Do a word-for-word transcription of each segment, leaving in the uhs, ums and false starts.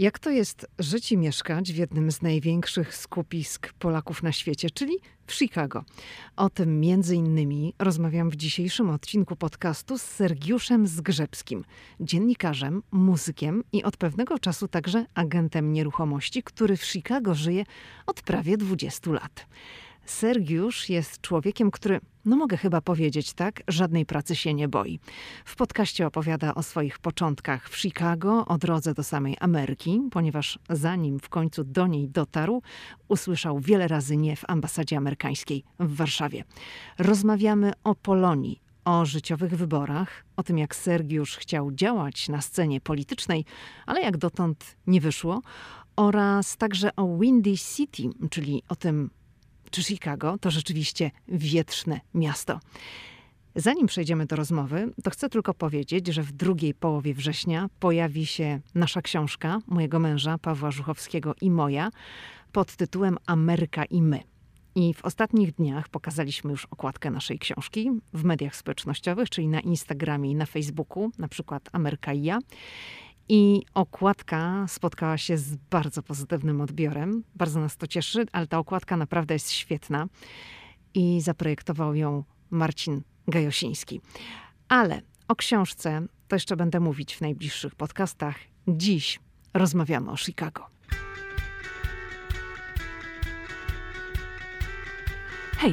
Jak to jest żyć i mieszkać w jednym z największych skupisk Polaków na świecie, czyli w Chicago? O tym między innymi rozmawiam w dzisiejszym odcinku podcastu z Sergiuszem Zgrzebskim, dziennikarzem, muzykiem i od pewnego czasu także agentem nieruchomości, który w Chicago żyje od prawie dwudziestu lat. Sergiusz jest człowiekiem, który, no mogę chyba powiedzieć tak, żadnej pracy się nie boi. W podcaście opowiada o swoich początkach w Chicago, o drodze do samej Ameryki, ponieważ zanim w końcu do niej dotarł, usłyszał wiele razy nie w ambasadzie amerykańskiej w Warszawie. Rozmawiamy o Polonii, o życiowych wyborach, o tym jak Sergiusz chciał działać na scenie politycznej, ale jak dotąd nie wyszło, oraz także o Windy City, czyli o tym, czy Chicago to rzeczywiście wietrzne miasto. Zanim przejdziemy do rozmowy, to chcę tylko powiedzieć, że w drugiej połowie września pojawi się nasza książka, mojego męża Pawła Żuchowskiego i moja, pod tytułem Ameryka i my. I w ostatnich dniach pokazaliśmy już okładkę naszej książki w mediach społecznościowych, czyli na Instagramie i na Facebooku, na przykład Ameryka i ja. I okładka spotkała się z bardzo pozytywnym odbiorem. Bardzo nas to cieszy, ale ta okładka naprawdę jest świetna. I zaprojektował ją Marcin Gajosiński. Ale o książce to jeszcze będę mówić w najbliższych podcastach. Dziś rozmawiamy o Chicago. Hej,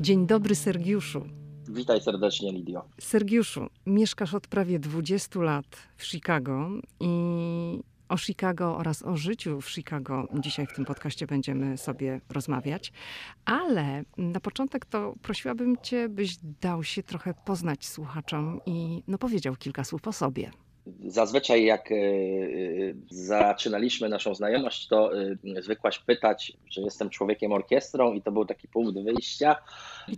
Dzień dobry, Sergiuszu. Witaj serdecznie, Lidio. Sergiuszu, mieszkasz od prawie dwudziestu lat w Chicago i o Chicago oraz o życiu w Chicago dzisiaj w tym podcaście będziemy sobie rozmawiać. Ale na początek to prosiłabym Cię, byś dał się trochę poznać słuchaczom i no, powiedział kilka słów o sobie. Zazwyczaj jak zaczynaliśmy naszą znajomość, to zwykłaś pytać, że jestem człowiekiem orkiestrą i to był taki punkt wyjścia,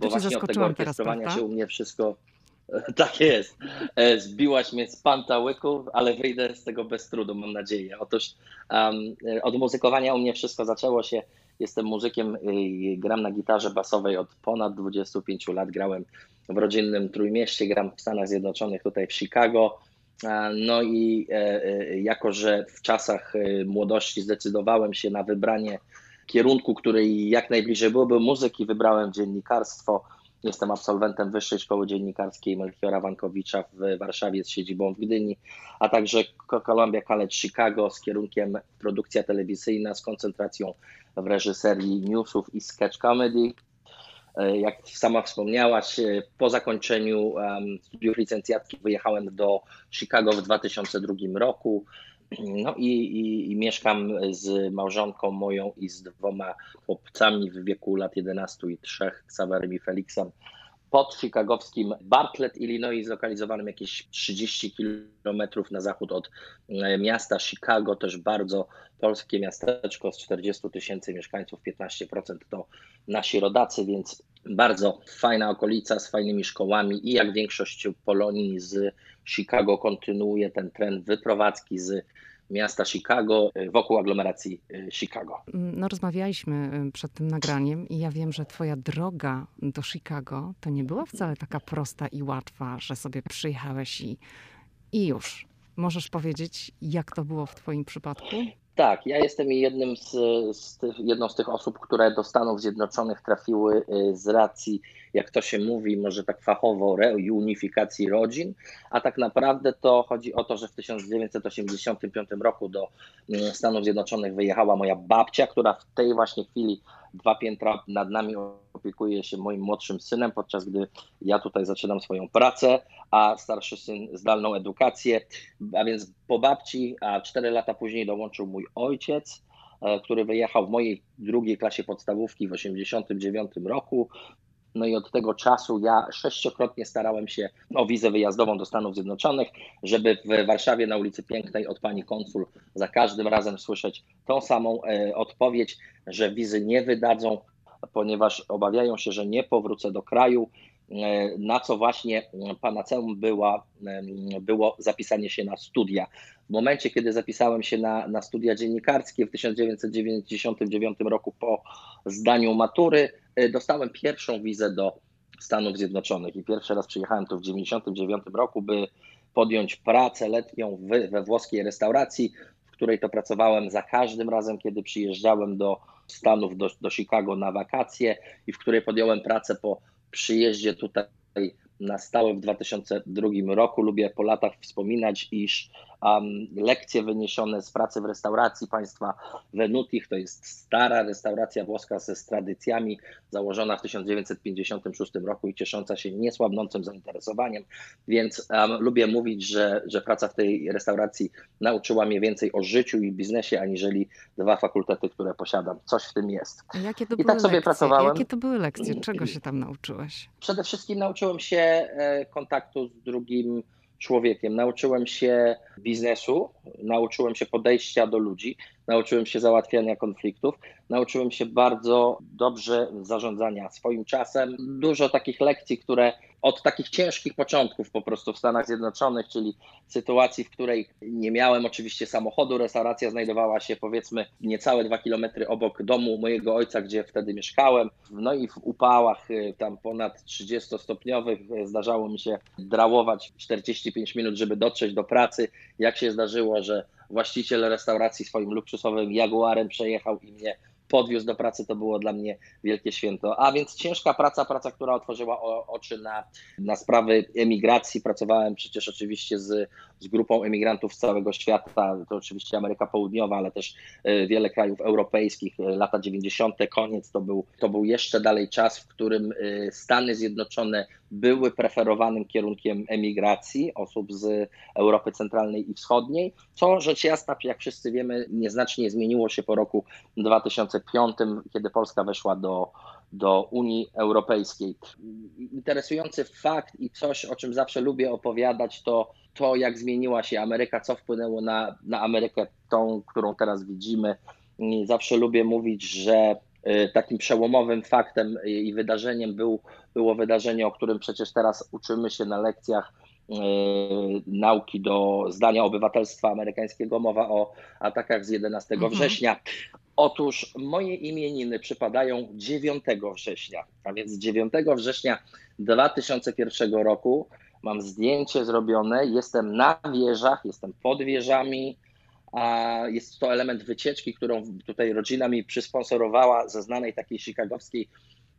bo właśnie od tego orkiestrowania teraz, się u mnie wszystko, tak jest, zbiłaś mnie z pantałyków, ale wyjdę z tego bez trudu, mam nadzieję. Otóż um, od muzykowania u mnie wszystko zaczęło się. Jestem muzykiem, gram na gitarze basowej od ponad dwudziestu pięciu lat, grałem w rodzinnym Trójmieście, gram w Stanach Zjednoczonych, tutaj w Chicago. No i jako, że w czasach młodości zdecydowałem się na wybranie kierunku, który jak najbliżej byłoby muzyki, wybrałem dziennikarstwo. Jestem absolwentem Wyższej Szkoły Dziennikarskiej Melchiora Wankowicza w Warszawie z siedzibą w Gdyni, a także Columbia College Chicago z kierunkiem produkcja telewizyjna z koncentracją w reżyserii newsów i sketch comedy. Jak sama wspomniałaś, po zakończeniu um, studiów licencjackich wyjechałem do Chicago w dwa tysiące drugim roku. No i, i, i mieszkam z małżonką moją i z dwoma chłopcami w wieku lat jedenastu i trzech, Xaverem i Felixem, pod chicagowskim Bartlett Illinois, zlokalizowanym jakieś trzydzieści kilometrów na zachód od miasta Chicago, też bardzo polskie miasteczko z czterdziestu tysięcy mieszkańców, piętnaście procent to nasi rodacy, więc bardzo fajna okolica z fajnymi szkołami i jak większość Polonii z Chicago kontynuuje ten trend wyprowadzki z miasta Chicago wokół aglomeracji Chicago. No, rozmawialiśmy przed tym nagraniem i ja wiem, że twoja droga do Chicago to nie była wcale taka prosta i łatwa, że sobie przyjechałeś i, i już. Możesz powiedzieć, jak to było w twoim przypadku? Tak, ja jestem jednym z, z tych, jedną z tych osób, które do Stanów Zjednoczonych trafiły z racji, jak to się mówi, może tak fachowo, reunifikacji rodzin, a tak naprawdę to chodzi o to, że w tysiąc dziewięćset osiemdziesiątym piątym roku do Stanów Zjednoczonych wyjechała moja babcia, która w tej właśnie chwili dwa piętra nad nami opiekuje się moim młodszym synem, podczas gdy ja tutaj zaczynam swoją pracę, a starszy syn zdalną edukację, a więc po babci, a cztery lata później dołączył mój ojciec, który wyjechał w mojej drugiej klasie podstawówki w tysiąc dziewięćset osiemdziesiątym dziewiątym roku. No i od tego czasu ja sześciokrotnie starałem się o wizę wyjazdową do Stanów Zjednoczonych, żeby w Warszawie na ulicy Pięknej od pani konsul za każdym razem słyszeć tą samą odpowiedź, że wizy nie wydadzą, ponieważ obawiają się, że nie powrócę do kraju, na co właśnie panaceum była, było zapisanie się na studia. W momencie, kiedy zapisałem się na, na studia dziennikarskie w tysiąc dziewięćset dziewięćdziesiątym dziewiątym roku po zdaniu matury, dostałem pierwszą wizę do Stanów Zjednoczonych i pierwszy raz przyjechałem tu w tysiąc dziewięćset dziewięćdziesiątym dziewiątym roku, by podjąć pracę letnią w, we włoskiej restauracji, w której to pracowałem za każdym razem, kiedy przyjeżdżałem do Stanów, do, do Chicago na wakacje i w której podjąłem pracę po przyjeździe tutaj na stałe w dwa tysiące drugim roku. Lubię po latach wspominać, iż um, lekcje wyniesione z pracy w restauracji państwa Venutich, to jest stara restauracja włoska ze, z tradycjami, założona w tysiąc dziewięćset pięćdziesiątym szóstym roku i ciesząca się niesłabnącym zainteresowaniem, więc um, lubię mówić, że, że praca w tej restauracji nauczyła mnie więcej o życiu i biznesie, aniżeli dwa fakultety, które posiadam. Coś w tym jest. A jakie to I były tak sobie lekcje? pracowałem. Jakie to były lekcje? Czego się tam nauczyłeś? Przede wszystkim nauczyłem się kontaktu z drugim człowiekiem. Nauczyłem się biznesu, nauczyłem się podejścia do ludzi, nauczyłem się załatwiania konfliktów, nauczyłem się bardzo dobrze zarządzania swoim czasem. Dużo takich lekcji, które od takich ciężkich początków po prostu w Stanach Zjednoczonych, czyli sytuacji, w której nie miałem oczywiście samochodu, restauracja znajdowała się powiedzmy niecałe dwa kilometry obok domu mojego ojca, gdzie wtedy mieszkałem. No i w upałach tam ponad trzydziestostopniowych zdarzało mi się drałować czterdzieści pięć minut, żeby dotrzeć do pracy. Jak się zdarzyło, że właściciel restauracji swoim luksusowym Jaguarem przejechał i mnie podwiózł do pracy, to było dla mnie wielkie święto. A więc ciężka praca, praca, która otworzyła oczy na, na sprawy emigracji. Pracowałem przecież oczywiście z, z grupą emigrantów z całego świata, to oczywiście Ameryka Południowa, ale też wiele krajów europejskich, lata dziewięćdziesiąte, koniec, to był, to był jeszcze dalej czas, w którym Stany Zjednoczone były preferowanym kierunkiem emigracji osób z Europy Centralnej i Wschodniej, co rzecz jasna, jak wszyscy wiemy, nieznacznie zmieniło się po roku dwa tysiące piątym, kiedy Polska weszła do, do Unii Europejskiej. Interesujący fakt i coś, o czym zawsze lubię opowiadać, to to, jak zmieniła się Ameryka, co wpłynęło na, na Amerykę, tą, którą teraz widzimy. Zawsze lubię mówić, że takim przełomowym faktem i wydarzeniem był, było wydarzenie, o którym przecież teraz uczymy się na lekcjach yy, nauki do zdania obywatelstwa amerykańskiego. Mowa o atakach z jedenastego września. Otóż moje imieniny przypadają dziewiątego września, a więc dziewiątego września dwa tysiące pierwszego roku mam zdjęcie zrobione, jestem na wieżach, jestem pod wieżami. A jest to element wycieczki, którą tutaj rodzina mi przysponsorowała ze znanej takiej chicagowskiej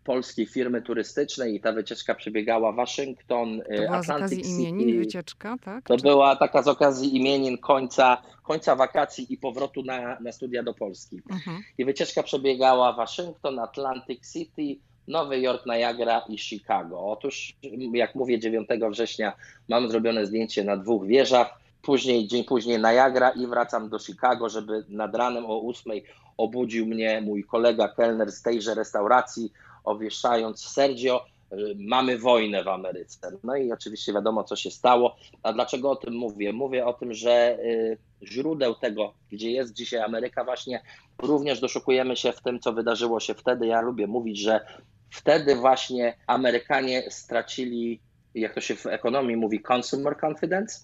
polskiej firmy turystycznej i ta wycieczka przebiegała Waszyngton, Atlantic City. To była z okazji imienin wycieczka, tak? To Czy... była taka z okazji imienin końca, końca wakacji i powrotu na, na studia do Polski. Mhm. I wycieczka przebiegała Waszyngton, Atlantic City, Nowy Jork, Niagara i Chicago. Otóż, jak mówię, dziewiątego września mam zrobione zdjęcie na dwóch wieżach. Później, dzień później Niagara i wracam do Chicago, żeby nad ranem o ósmej obudził mnie mój kolega kelner z tejże restauracji, obwieszczając: Sergio, mamy wojnę w Ameryce. No i oczywiście wiadomo, co się stało. A dlaczego o tym mówię? Mówię o tym, że źródeł tego, gdzie jest dzisiaj Ameryka, właśnie również doszukujemy się w tym, co wydarzyło się wtedy. Ja lubię mówić, że wtedy właśnie Amerykanie stracili, jak to się w ekonomii mówi, consumer confidence.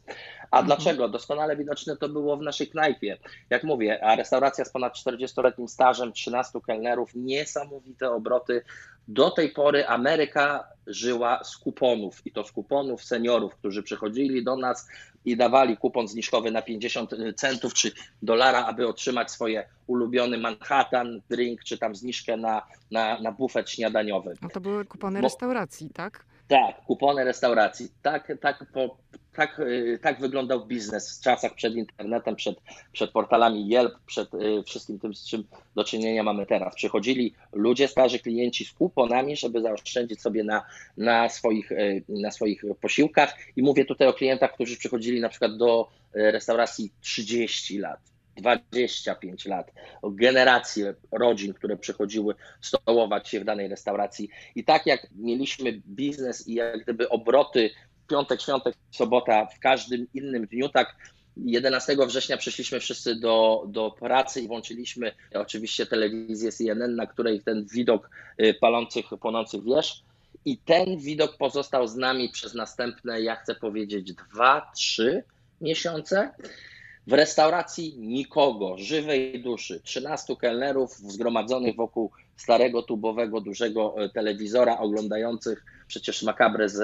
A mhm. dlaczego? Doskonale widoczne to było w naszej knajpie. Jak mówię, a restauracja z ponad czterdziestoletnim stażem, trzynastu kelnerów, niesamowite obroty. Do tej pory Ameryka żyła z kuponów i to z kuponów seniorów, którzy przychodzili do nas i dawali kupon zniżkowy na pięćdziesiąt centów czy dolara, aby otrzymać swoje ulubiony Manhattan, drink czy tam zniżkę na, na, na bufet śniadaniowy. A to były kupony Bo... restauracji, tak? Tak, kupony restauracji. Tak, tak, po, tak, tak wyglądał biznes w czasach przed internetem, przed, przed portalami Yelp, przed wszystkim tym, z czym do czynienia mamy teraz. Przychodzili ludzie, starzy klienci z kuponami, żeby zaoszczędzić sobie na, na, swoich, na swoich posiłkach. I mówię tutaj o klientach, którzy przychodzili na przykład do restauracji trzydzieści lat. dwadzieścia pięć lat, generacje rodzin, które przychodziły stołować się w danej restauracji. I tak jak mieliśmy biznes i jak gdyby obroty piątek, świątek, sobota w każdym innym dniu, tak jedenastego września przeszliśmy wszyscy do, do pracy i włączyliśmy oczywiście telewizję C N N, na której ten widok palących, płonących wież. I ten widok pozostał z nami przez następne, ja chcę powiedzieć, dwa, trzy miesiące. W restauracji nikogo, żywej duszy, trzynastu kelnerów zgromadzonych wokół starego, tubowego, dużego telewizora, oglądających przecież makabrę z,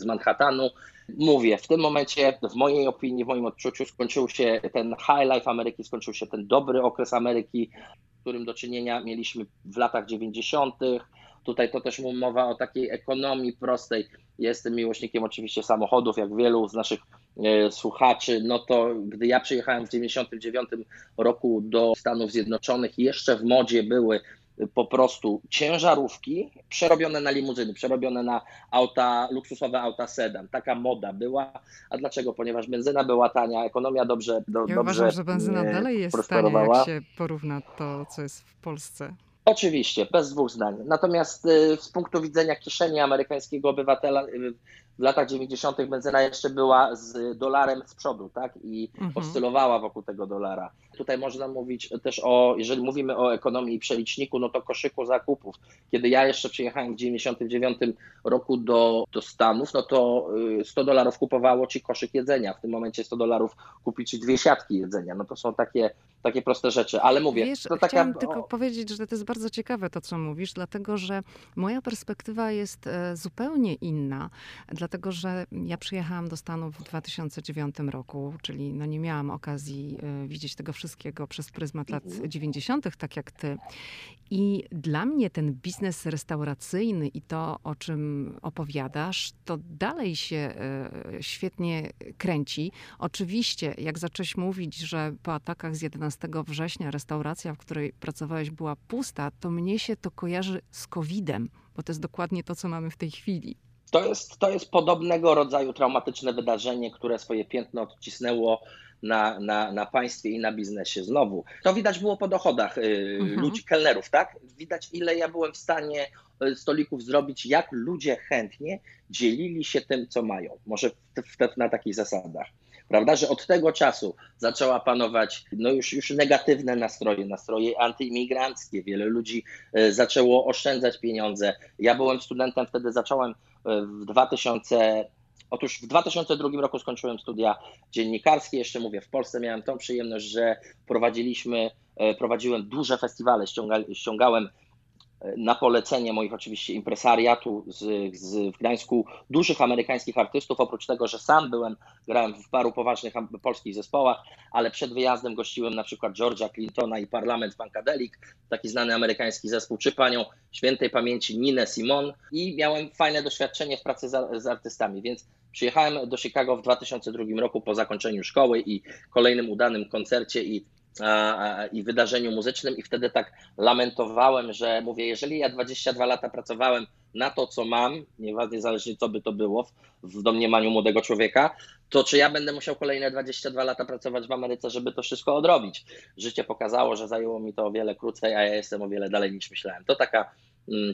z Manhattanu. Mówię, w tym momencie, w mojej opinii, w moim odczuciu skończył się ten high life Ameryki, skończył się ten dobry okres Ameryki, z którym do czynienia mieliśmy w latach dziewięćdziesiątych. Tutaj to też mowa o takiej ekonomii prostej. Jestem miłośnikiem oczywiście samochodów, jak wielu z naszych e, słuchaczy. No to gdy ja przyjechałem w tysiąc dziewięćset dziewięćdziesiątym dziewiątym roku do Stanów Zjednoczonych, jeszcze w modzie były po prostu ciężarówki przerobione na limuzyny, przerobione na auta, luksusowe auta sedan. Taka moda była. A dlaczego? Ponieważ benzyna była tania, ekonomia dobrze do, Ja dobrze uważam, że benzyna e, dalej jest tania, jak się porówna to, co jest w Polsce. Oczywiście, bez dwóch zdań. Natomiast y, z punktu widzenia kieszeni amerykańskiego obywatela y, w latach dziewięćdziesiątych benzyna jeszcze była z dolarem z przodu, tak? I mhm. oscylowała wokół tego dolara. Tutaj można mówić też o, jeżeli mówimy o ekonomii i przeliczniku, no to koszyku zakupów. Kiedy ja jeszcze przyjechałem w dziewięćdziesiątym dziewiątym roku do, do Stanów, no to sto dolarów kupowało ci koszyk jedzenia. W tym momencie sto dolarów kupi ci dwie siatki jedzenia. No to są takie, takie proste rzeczy, ale mówię... Wiesz, to taka... Chciałam tylko o... powiedzieć, że to jest bardzo ciekawe to, co mówisz, dlatego że moja perspektywa jest zupełnie inna. Dlatego, że ja przyjechałam do Stanów w dwa tysiące dziewiątym roku, czyli no nie miałam okazji widzieć tego wszystkiego przez pryzmat lat dziewięćdziesiątych, tak jak ty. I dla mnie ten biznes restauracyjny i to, o czym opowiadasz, to dalej się świetnie kręci. Oczywiście, jak zacząłeś mówić, że po atakach z jedenastego września restauracja, w której pracowałeś, była pusta, to mnie się to kojarzy z kowidem, bo to jest dokładnie to, co mamy w tej chwili. To jest, to jest podobnego rodzaju traumatyczne wydarzenie, które swoje piętno odcisnęło na, na, na państwie i na biznesie znowu. To widać było po dochodach yy, mhm. ludzi, kelnerów, tak? Widać, ile ja byłem w stanie stolików zrobić, jak ludzie chętnie dzielili się tym, co mają. Może w, w, na takich zasadach. Prawda, że od tego czasu zaczęła panować no już, już negatywne nastroje, nastroje antyimigranckie. Wiele ludzi zaczęło oszczędzać pieniądze. Ja byłem studentem, wtedy zacząłem w dwutysięcznym. Otóż w dwa tysiące drugim roku skończyłem studia dziennikarskie. Jeszcze mówię, w Polsce miałem tą przyjemność, że prowadziliśmy, prowadziłem duże festiwale, ściąga, ściągałem na polecenie moich oczywiście impresariatu z, z, w Gdańsku dużych amerykańskich artystów, oprócz tego, że sam byłem, grałem w paru poważnych polskich zespołach, ale przed wyjazdem gościłem na przykład George'a Clintona i Parliament Funkadelic, taki znany amerykański zespół, czy panią świętej pamięci Ninę Simone i miałem fajne doświadczenie w pracy z, z artystami, więc przyjechałem do Chicago w dwa tysiące drugim roku po zakończeniu szkoły i kolejnym udanym koncercie i i wydarzeniu muzycznym i wtedy tak lamentowałem, że mówię, jeżeli ja dwadzieścia dwa lata pracowałem na to, co mam, niezależnie co by to było w domniemaniu młodego człowieka, to czy ja będę musiał kolejne dwadzieścia dwa lata pracować w Ameryce, żeby to wszystko odrobić? Życie pokazało, że zajęło mi to o wiele krócej, a ja jestem o wiele dalej niż myślałem. To taka,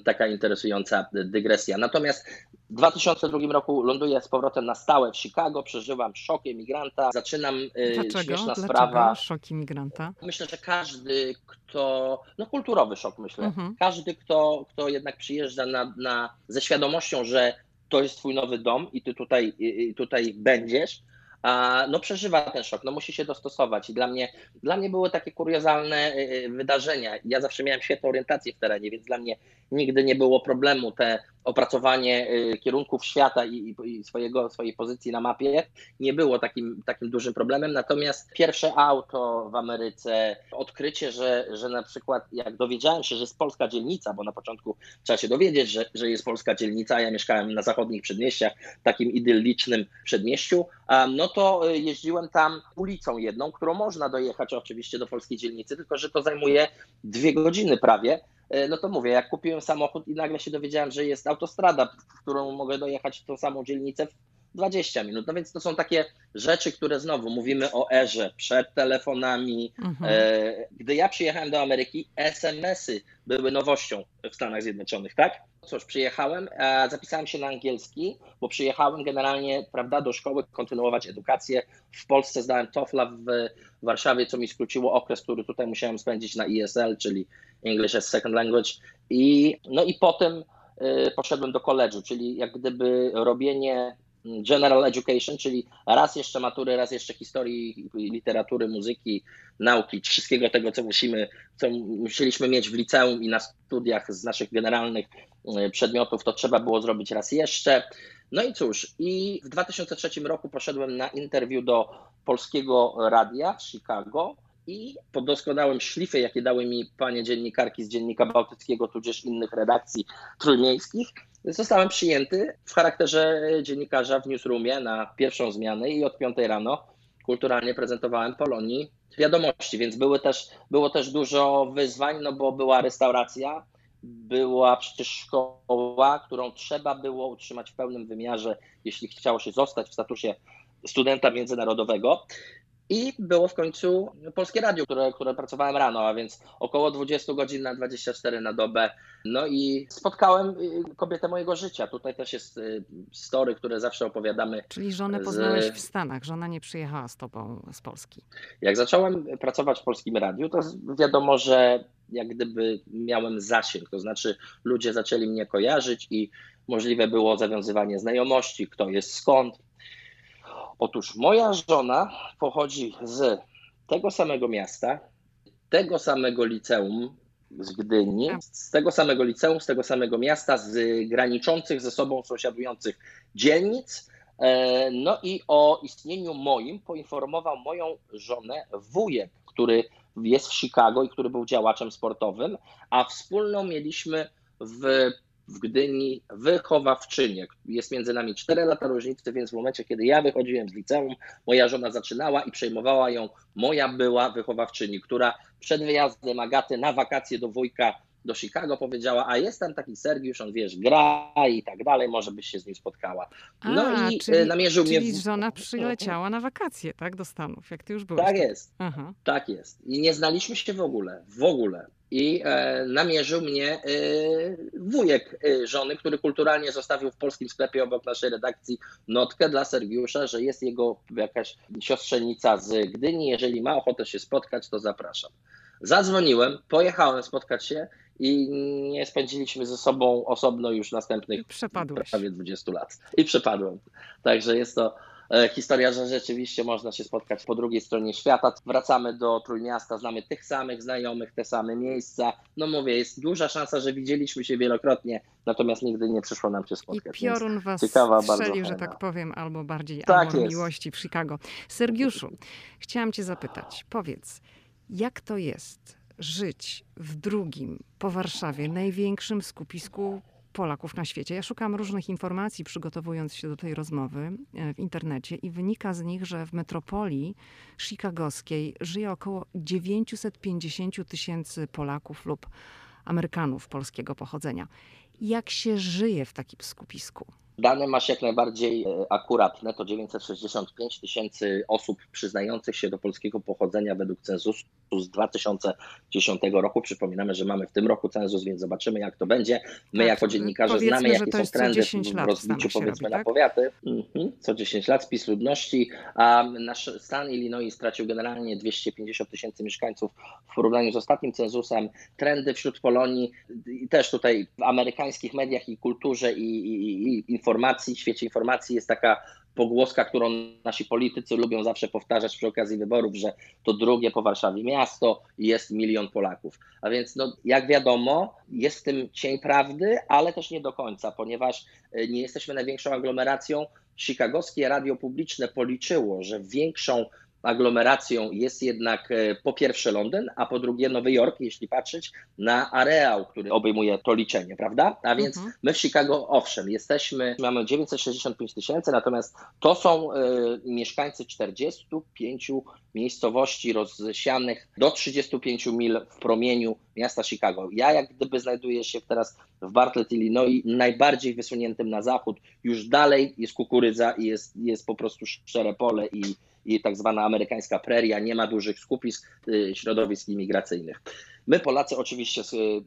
taka interesująca dygresja. Natomiast w dwa tysiące drugim roku ląduję z powrotem na stałe w Chicago, przeżywam szok imigranta, zaczynam Dlaczego? śmieszna Dlaczego? sprawa. Szok imigranta? Myślę, że każdy, kto, no kulturowy szok myślę, mhm. każdy, kto, kto jednak przyjeżdża na, na, ze świadomością, że to jest twój nowy dom i ty tutaj, i tutaj będziesz, a no przeżywa ten szok, no musi się dostosować i dla mnie, dla mnie były takie kuriozalne wydarzenia. Ja zawsze miałem świetną orientację w terenie, więc dla mnie nigdy nie było problemu te opracowanie kierunków świata i, i swojego, swojej pozycji na mapie nie było takim, takim dużym problemem. Natomiast pierwsze auto w Ameryce, odkrycie, że, że na przykład jak dowiedziałem się, że jest polska dzielnica, bo na początku trzeba się dowiedzieć, że, że jest polska dzielnica, ja mieszkałem na zachodnich przedmieściach, takim idyllicznym przedmieściu, no to jeździłem tam ulicą jedną, którą można dojechać oczywiście do polskiej dzielnicy, tylko że to zajmuje dwie godziny prawie. No to mówię, jak kupiłem samochód i nagle się dowiedziałem, że jest autostrada, w którą mogę dojechać w tą samą dzielnicę dwadzieścia minut. No więc to są takie rzeczy, które znowu mówimy o erze przed telefonami. Mhm. Gdy ja przyjechałem do Ameryki, es em esy były nowością w Stanach Zjednoczonych, tak? Cóż, przyjechałem, zapisałem się na angielski, bo przyjechałem generalnie, prawda, do szkoły kontynuować edukację. W Polsce zdałem TOEFLa w Warszawie, co mi skróciło okres, który tutaj musiałem spędzić na E S L, czyli English as Second Language. I, no i potem poszedłem do koledżu, czyli jak gdyby robienie general education, czyli raz jeszcze matury, raz jeszcze historii, literatury, muzyki, nauki, wszystkiego tego, co musimy, co musieliśmy mieć w liceum i na studiach z naszych generalnych przedmiotów, to trzeba było zrobić raz jeszcze. No i cóż, i w dwa tysiące trzecim roku poszedłem na interwiu do Polskiego Radia Chicago i podoskonałem szlify, jakie dały mi panie dziennikarki z Dziennika Bałtyckiego, tudzież innych redakcji trójmiejskich. Zostałem przyjęty w charakterze dziennikarza w newsroomie na pierwszą zmianę i od piątej rano kulturalnie prezentowałem Polonii wiadomości, więc były też, było też dużo wyzwań, no bo była restauracja, była przecież szkoła, którą trzeba było utrzymać w pełnym wymiarze, jeśli chciało się zostać w statusie studenta międzynarodowego. I było w końcu Polskie Radio, które, które pracowałem rano, a więc około dwadzieścia godzin na dwadzieścia cztery na dobę. No i spotkałem kobietę mojego życia. Tutaj też jest story, które zawsze opowiadamy. Czyli żonę z... poznałeś w Stanach, żona nie przyjechała z tobą z Polski. Jak zacząłem pracować w Polskim Radiu, to wiadomo, że jak gdyby miałem zasięg, to znaczy ludzie zaczęli mnie kojarzyć i możliwe było zawiązywanie znajomości, kto jest skąd. Otóż moja żona pochodzi z tego samego miasta, tego samego liceum z Gdyni, z tego samego liceum, z tego samego miasta, z graniczących ze sobą sąsiadujących dzielnic. No i o istnieniu moim poinformował moją żonę wujek, który jest w Chicago i który był działaczem sportowym, a wspólną mieliśmy w w Gdyni wychowawczynię. Jest między nami cztery lata różnicy, więc w momencie, kiedy ja wychodziłem z liceum, moja żona zaczynała i przejmowała ją moja była wychowawczyni, która przed wyjazdem Agaty na wakacje do wujka do Chicago powiedziała, a jest tam taki Sergiusz, on wiesz, gra i tak dalej, może byś się z nim spotkała. No a, i czyli, namierzył czyli mnie... Czyli żona przyleciała na wakacje, tak, do Stanów, jak ty już byłeś. Tak jest, Aha. tak jest. I nie znaliśmy się w ogóle, w ogóle. I e, namierzył mnie e, wujek e, żony, który kulturalnie zostawił w polskim sklepie obok naszej redakcji notkę dla Sergiusza, że jest jego jakaś siostrzenica z Gdyni, jeżeli ma ochotę się spotkać, to zapraszam. Zadzwoniłem, pojechałem spotkać się i nie spędziliśmy ze sobą osobno już następnych prawie dwadzieścia lat. I przepadłem. Także jest to historia, że rzeczywiście można się spotkać po drugiej stronie świata. Wracamy do Trójmiasta, znamy tych samych znajomych, te same miejsca. No mówię, jest duża szansa, że widzieliśmy się wielokrotnie, natomiast nigdy nie przyszło nam się spotkać. I piorun was ciekawa, strzelił, że tak powiem, albo bardziej tak albo miłości w Chicago. Sergiuszu, chciałam cię zapytać, powiedz, jak to jest żyć w drugim po Warszawie największym skupisku Polaków na świecie? Ja szukam różnych informacji, przygotowując się do tej rozmowy w internecie i wynika z nich, że w metropolii chicagowskiej żyje około dziewięćset pięćdziesiąt tysięcy Polaków lub Amerykanów polskiego pochodzenia. Jak się żyje w takim skupisku? Dane masz jak najbardziej akuratne, to dziewięćset sześćdziesiąt pięć tysięcy osób przyznających się do polskiego pochodzenia według censusu z dwa tysiące dziesiątego roku. Przypominamy, że mamy w tym roku census, więc zobaczymy, jak to będzie. My tak, jako dziennikarze znamy, jakie są trendy w rozbiciu, powiedzmy, robi, tak? na powiaty. Mhm. Co dziesięć lat spis ludności, a nasz stan Illinois stracił generalnie dwieście pięćdziesiąt tysięcy mieszkańców w porównaniu z ostatnim censusem. Trendy wśród Polonii i też tutaj w amerykańskich mediach i kulturze i, i, i informacji, w świecie informacji jest taka pogłoska, którą nasi politycy lubią zawsze powtarzać przy okazji wyborów, że to drugie po Warszawie miasto i jest milion Polaków. A więc no, jak wiadomo, jest w tym cień prawdy, ale też nie do końca, ponieważ nie jesteśmy największą aglomeracją. Chicagowskie radio publiczne policzyło, że większą aglomeracją jest jednak po pierwsze Londyn, a po drugie Nowy Jork, jeśli patrzeć na areał, który obejmuje to liczenie, prawda? A więc mhm. my w Chicago, owszem, jesteśmy, mamy dziewięćset sześćdziesiąt pięć tysięcy, natomiast to są y, mieszkańcy czterdziestu pięciu miejscowości rozsianych do trzydziestu pięciu mil w promieniu miasta Chicago. Ja jak gdyby znajduję się teraz w Bartlett, Illinois, najbardziej wysuniętym na zachód. Już dalej jest kukurydza i jest, jest po prostu szczere pole i, i tak zwana amerykańska preria. Nie ma dużych skupisk y, środowisk imigracyjnych. My Polacy oczywiście, y, y,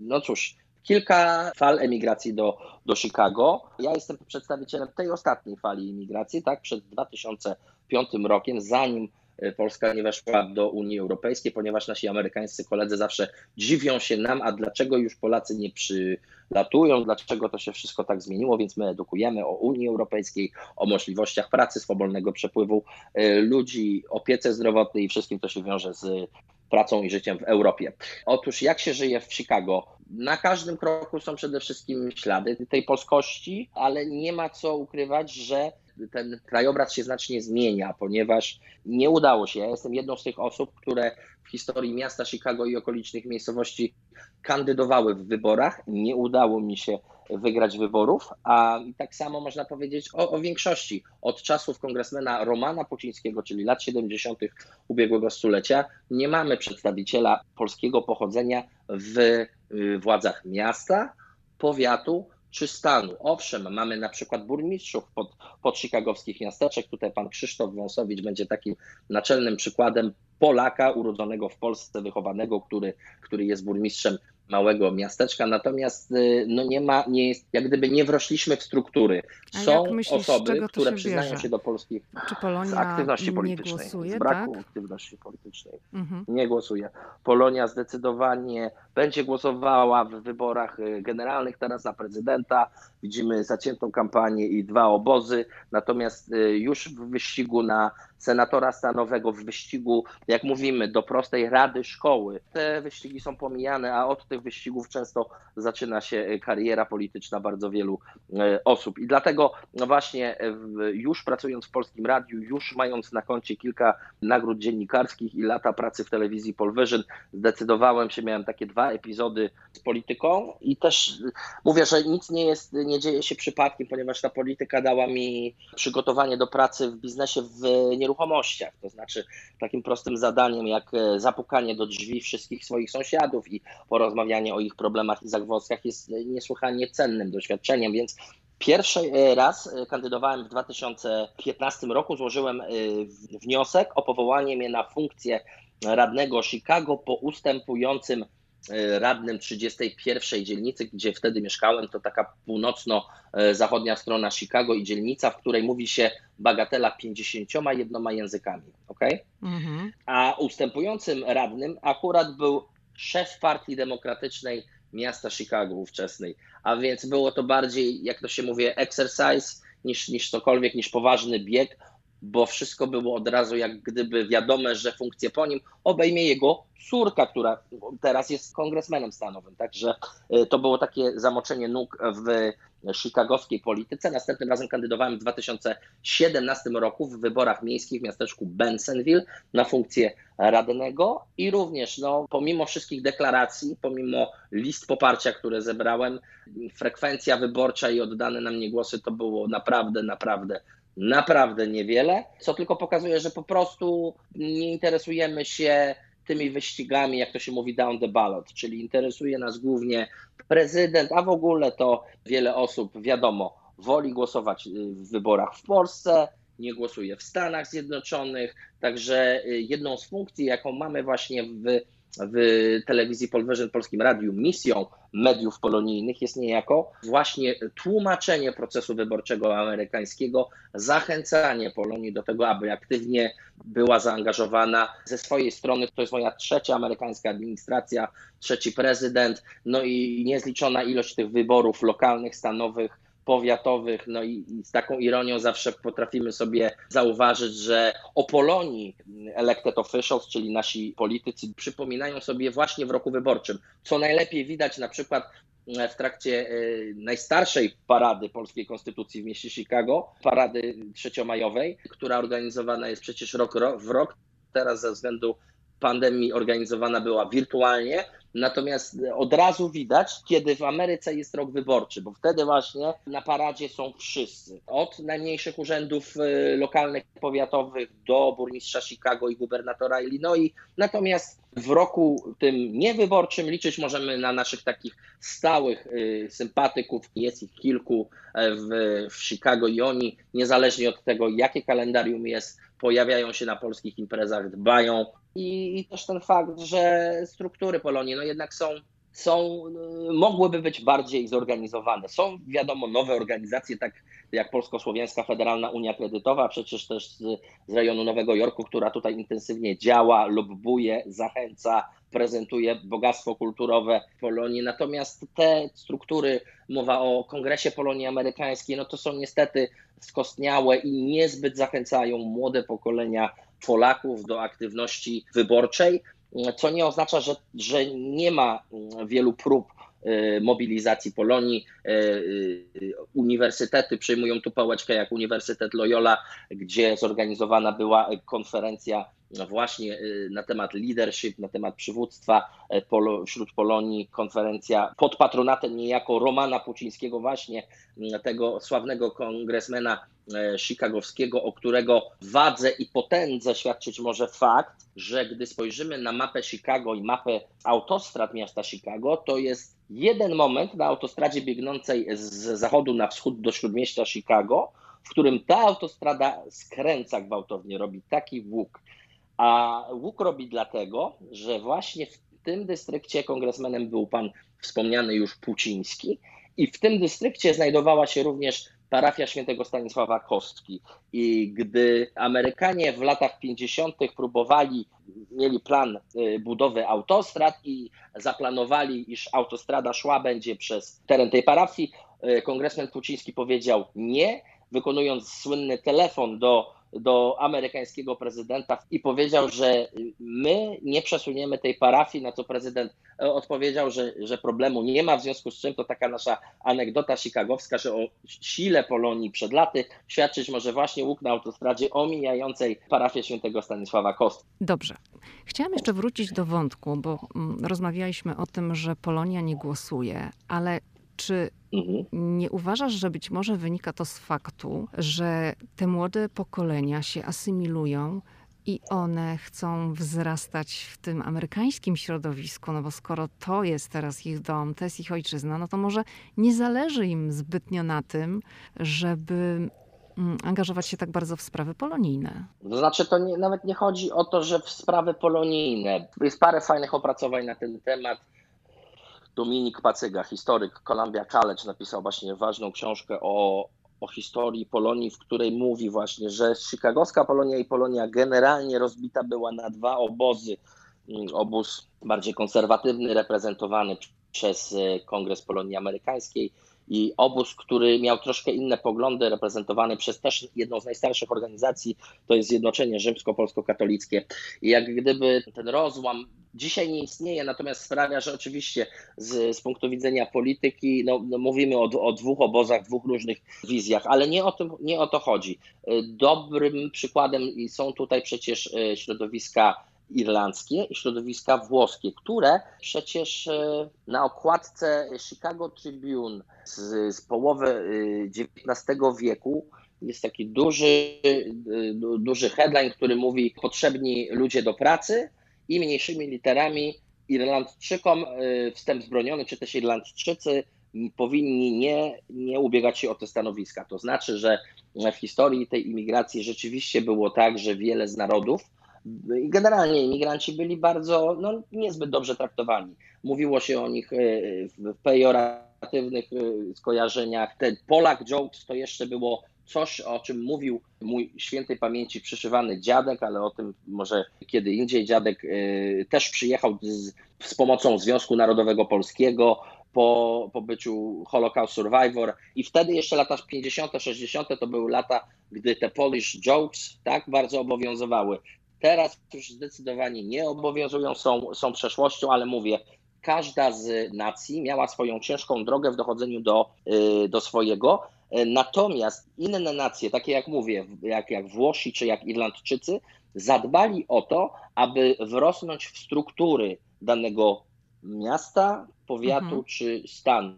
no cóż, kilka fal emigracji do, do Chicago. Ja jestem przedstawicielem tej ostatniej fali imigracji, tak, przed dwa tysiące piątym rokiem, zanim Polska nie weszła do Unii Europejskiej, ponieważ nasi amerykańscy koledzy zawsze dziwią się nam, a dlaczego już Polacy nie przylatują, dlaczego to się wszystko tak zmieniło, więc my edukujemy o Unii Europejskiej, o możliwościach pracy, swobodnego przepływu ludzi, opiece zdrowotnej i wszystkim, co się wiąże z pracą i życiem w Europie. Otóż jak się żyje w Chicago? Na każdym kroku są przede wszystkim ślady tej polskości, ale nie ma co ukrywać, że ten krajobraz się znacznie zmienia, ponieważ nie udało się. Ja jestem jedną z tych osób, które w historii miasta Chicago i okolicznych miejscowości kandydowały w wyborach. Nie udało mi się wygrać wyborów, a tak samo można powiedzieć o, o większości. Od czasów kongresmena Romana Pucińskiego, czyli lat siedemdziesiątych ubiegłego stulecia, nie mamy przedstawiciela polskiego pochodzenia w władzach miasta, powiatu czy stanu. Owszem, mamy na przykład burmistrzów pod, pod chicagowskich miasteczek. Tutaj pan Krzysztof Wąsowicz będzie takim naczelnym przykładem Polaka urodzonego w Polsce, wychowanego, który, który jest burmistrzem małego miasteczka, natomiast no nie ma, nie jest, jak gdyby nie wrośliśmy w struktury. A są jak myślisz, osoby, które przyznają bierze? się do polskich Czy Polonia z aktywności politycznej, nie głosuje, z braku tak? aktywności politycznej. Mhm. Nie głosuje. Polonia zdecydowanie będzie głosowała w wyborach generalnych teraz na prezydenta. Widzimy zaciętą kampanię i dwa obozy, natomiast już w wyścigu na senatora stanowego, w wyścigu, jak mówimy, do prostej rady szkoły. Te wyścigi są pomijane, a od tych wyścigów często zaczyna się kariera polityczna bardzo wielu osób. I dlatego no właśnie już pracując w Polskim Radiu, już mając na koncie kilka nagród dziennikarskich i lata pracy w telewizji Polvision, zdecydowałem się, miałem takie dwa epizody z polityką i też mówię, że nic nie jest, nie dzieje się przypadkiem, ponieważ ta polityka dała mi przygotowanie do pracy w biznesie w nieruchomościach. To znaczy takim prostym zadaniem jak zapukanie do drzwi wszystkich swoich sąsiadów i porozmawianie Rozmawianie o ich problemach i zagwozdkach jest niesłychanie cennym doświadczeniem, więc pierwszy raz kandydowałem w dwa tysiące piętnastym roku, złożyłem wniosek o powołanie mnie na funkcję radnego Chicago po ustępującym radnym trzydziestej pierwszej dzielnicy, gdzie wtedy mieszkałem, to taka północno-zachodnia strona Chicago i dzielnica, w której mówi się bagatela pięćdziesięcioma jednoma językami, okay? Mhm. A ustępującym radnym akurat był szef Partii Demokratycznej miasta Chicago ówczesnej, a więc było to bardziej, jak to się mówi, exercise niż, niż cokolwiek, niż poważny bieg, bo wszystko było od razu jak gdyby wiadome, że funkcję po nim obejmie jego córka, która teraz jest kongresmenem stanowym. Także to było takie zamoczenie nóg w chicagowskiej polityce. Następnym razem kandydowałem w dwa tysiące siedemnastym roku w wyborach miejskich w miasteczku Bensonville na funkcję radnego i również no, pomimo wszystkich deklaracji, pomimo list poparcia, które zebrałem, frekwencja wyborcza i oddane na mnie głosy to było naprawdę, naprawdę Naprawdę niewiele, co tylko pokazuje, że po prostu nie interesujemy się tymi wyścigami, jak to się mówi, down the ballot, czyli interesuje nas głównie prezydent, a w ogóle to wiele osób, wiadomo, woli głosować w wyborach w Polsce, nie głosuje w Stanach Zjednoczonych, także jedną z funkcji, jaką mamy właśnie w w telewizji Polvision, Polskim Radiu, misją mediów polonijnych jest niejako właśnie tłumaczenie procesu wyborczego amerykańskiego, zachęcanie Polonii do tego, aby aktywnie była zaangażowana ze swojej strony. To jest moja trzecia amerykańska administracja, trzeci prezydent, no i niezliczona ilość tych wyborów lokalnych, stanowych, powiatowych, no i, i z taką ironią zawsze potrafimy sobie zauważyć, że o Polonii elected officials, czyli nasi politycy, przypominają sobie właśnie w roku wyborczym, co najlepiej widać na przykład w trakcie najstarszej parady polskiej konstytucji w mieście Chicago, parady trzeciomajowej, która organizowana jest przecież rok w rok. Teraz ze względu pandemii organizowana była wirtualnie, natomiast od razu widać, kiedy w Ameryce jest rok wyborczy, bo wtedy właśnie na paradzie są wszyscy. Od najmniejszych urzędów lokalnych, powiatowych do burmistrza Chicago i gubernatora Illinois. Natomiast w roku tym niewyborczym liczyć możemy na naszych takich stałych sympatyków. Jest ich kilku w, w Chicago i oni, niezależnie od tego, jakie kalendarium jest, pojawiają się na polskich imprezach, dbają. I, i też ten fakt, że struktury Polonii no jednak są, są, mogłyby być bardziej zorganizowane. Są, wiadomo, nowe organizacje, tak jak Polsko-Słowiańska Federalna Unia Kredytowa, przecież też z, z rejonu Nowego Jorku, która tutaj intensywnie działa, lobbuje, zachęca, prezentuje bogactwo kulturowe Polonii. Natomiast te struktury, mowa o Kongresie Polonii Amerykańskiej, no to są niestety skostniałe i niezbyt zachęcają młode pokolenia Polaków do aktywności wyborczej, co nie oznacza, że, że nie ma wielu prób mobilizacji Polonii. Uniwersytety przyjmują tu pałeczkę, jak Uniwersytet Loyola, gdzie zorganizowana była konferencja właśnie na temat leadership, na temat przywództwa wśród Polonii, konferencja pod patronatem niejako Romana Pucińskiego, właśnie tego sławnego kongresmena chicagowskiego, o którego wadze i potędze świadczyć może fakt, że gdy spojrzymy na mapę Chicago i mapę autostrad miasta Chicago, to jest jeden moment na autostradzie biegnącej z zachodu na wschód do śródmieścia Chicago, w którym ta autostrada skręca gwałtownie, robi taki łuk. A łuk robi dlatego, że właśnie w tym dystrykcie kongresmenem był pan wspomniany już Puciński i w tym dystrykcie znajdowała się również Parafia świętego Stanisława Kostki. I gdy Amerykanie w latach pięćdziesiątych próbowali, mieli plan budowy autostrad i zaplanowali, iż autostrada szła będzie przez teren tej parafii, kongresmen Puciński powiedział nie, wykonując słynny telefon do do amerykańskiego prezydenta i powiedział, że my nie przesuniemy tej parafii, na co prezydent odpowiedział, że, że problemu nie ma, w związku z czym to taka nasza anegdota chicagowska, że o sile Polonii przed laty świadczyć może właśnie łuk na autostradzie omijającej parafię świętego Stanisława Kostki. Dobrze. Chciałam jeszcze wrócić do wątku, bo rozmawialiśmy o tym, że Polonia nie głosuje, ale czy nie uważasz, że być może wynika to z faktu, że te młode pokolenia się asymilują i one chcą wzrastać w tym amerykańskim środowisku, no bo skoro to jest teraz ich dom, to jest ich ojczyzna, no to może nie zależy im zbytnio na tym, żeby angażować się tak bardzo w sprawy polonijne. To znaczy, to nie, nawet nie chodzi o to, że w sprawy polonijne. Jest parę fajnych opracowań na ten temat. Dominik Pacyga, historyk Columbia College, napisał właśnie ważną książkę o, o historii Polonii, w której mówi właśnie, że chicagowska Polonia i Polonia generalnie rozbita była na dwa obozy. Obóz bardziej konserwatywny, reprezentowany przez Kongres Polonii Amerykańskiej, i obóz, który miał troszkę inne poglądy, reprezentowany przez też jedną z najstarszych organizacji, to jest Zjednoczenie Rzymsko-Polsko-Katolickie. I jak gdyby ten rozłam dzisiaj nie istnieje, natomiast sprawia, że oczywiście z, z punktu widzenia polityki no, no mówimy o, o dwóch obozach, dwóch różnych wizjach, ale nie o, tym, nie o to chodzi. Dobrym przykładem są tutaj przecież środowiska irlandzkie i środowiska włoskie, które przecież na okładce Chicago Tribune z, z połowy dziewiętnastego wieku jest taki duży, duży headline, który mówi: potrzebni ludzie do pracy, i mniejszymi literami: Irlandczykom wstęp zbroniony, czy też Irlandczycy powinni nie, nie ubiegać się o te stanowiska. To znaczy, że w historii tej imigracji rzeczywiście było tak, że wiele z narodów, generalnie imigranci, byli bardzo, no, niezbyt dobrze traktowani. Mówiło się o nich w pejoratywnych skojarzeniach. Ten Polak jokes to jeszcze było coś, o czym mówił mój świętej pamięci przyszywany dziadek, ale o tym może kiedy indziej. Dziadek też przyjechał z, z pomocą Związku Narodowego Polskiego po, po byciu Holocaust Survivor, i wtedy jeszcze lata pięćdziesiąte, sześćdziesiąte to były lata, gdy te Polish jokes tak bardzo obowiązywały. Teraz już zdecydowanie nie obowiązują, są, są przeszłością, ale mówię, Każda z nacji miała swoją ciężką drogę w dochodzeniu do, do swojego. Natomiast inne nacje, takie jak mówię, jak, jak Włosi czy jak Irlandczycy, zadbali o to, aby wrosnąć w struktury danego miasta, powiatu mhm. czy stanu.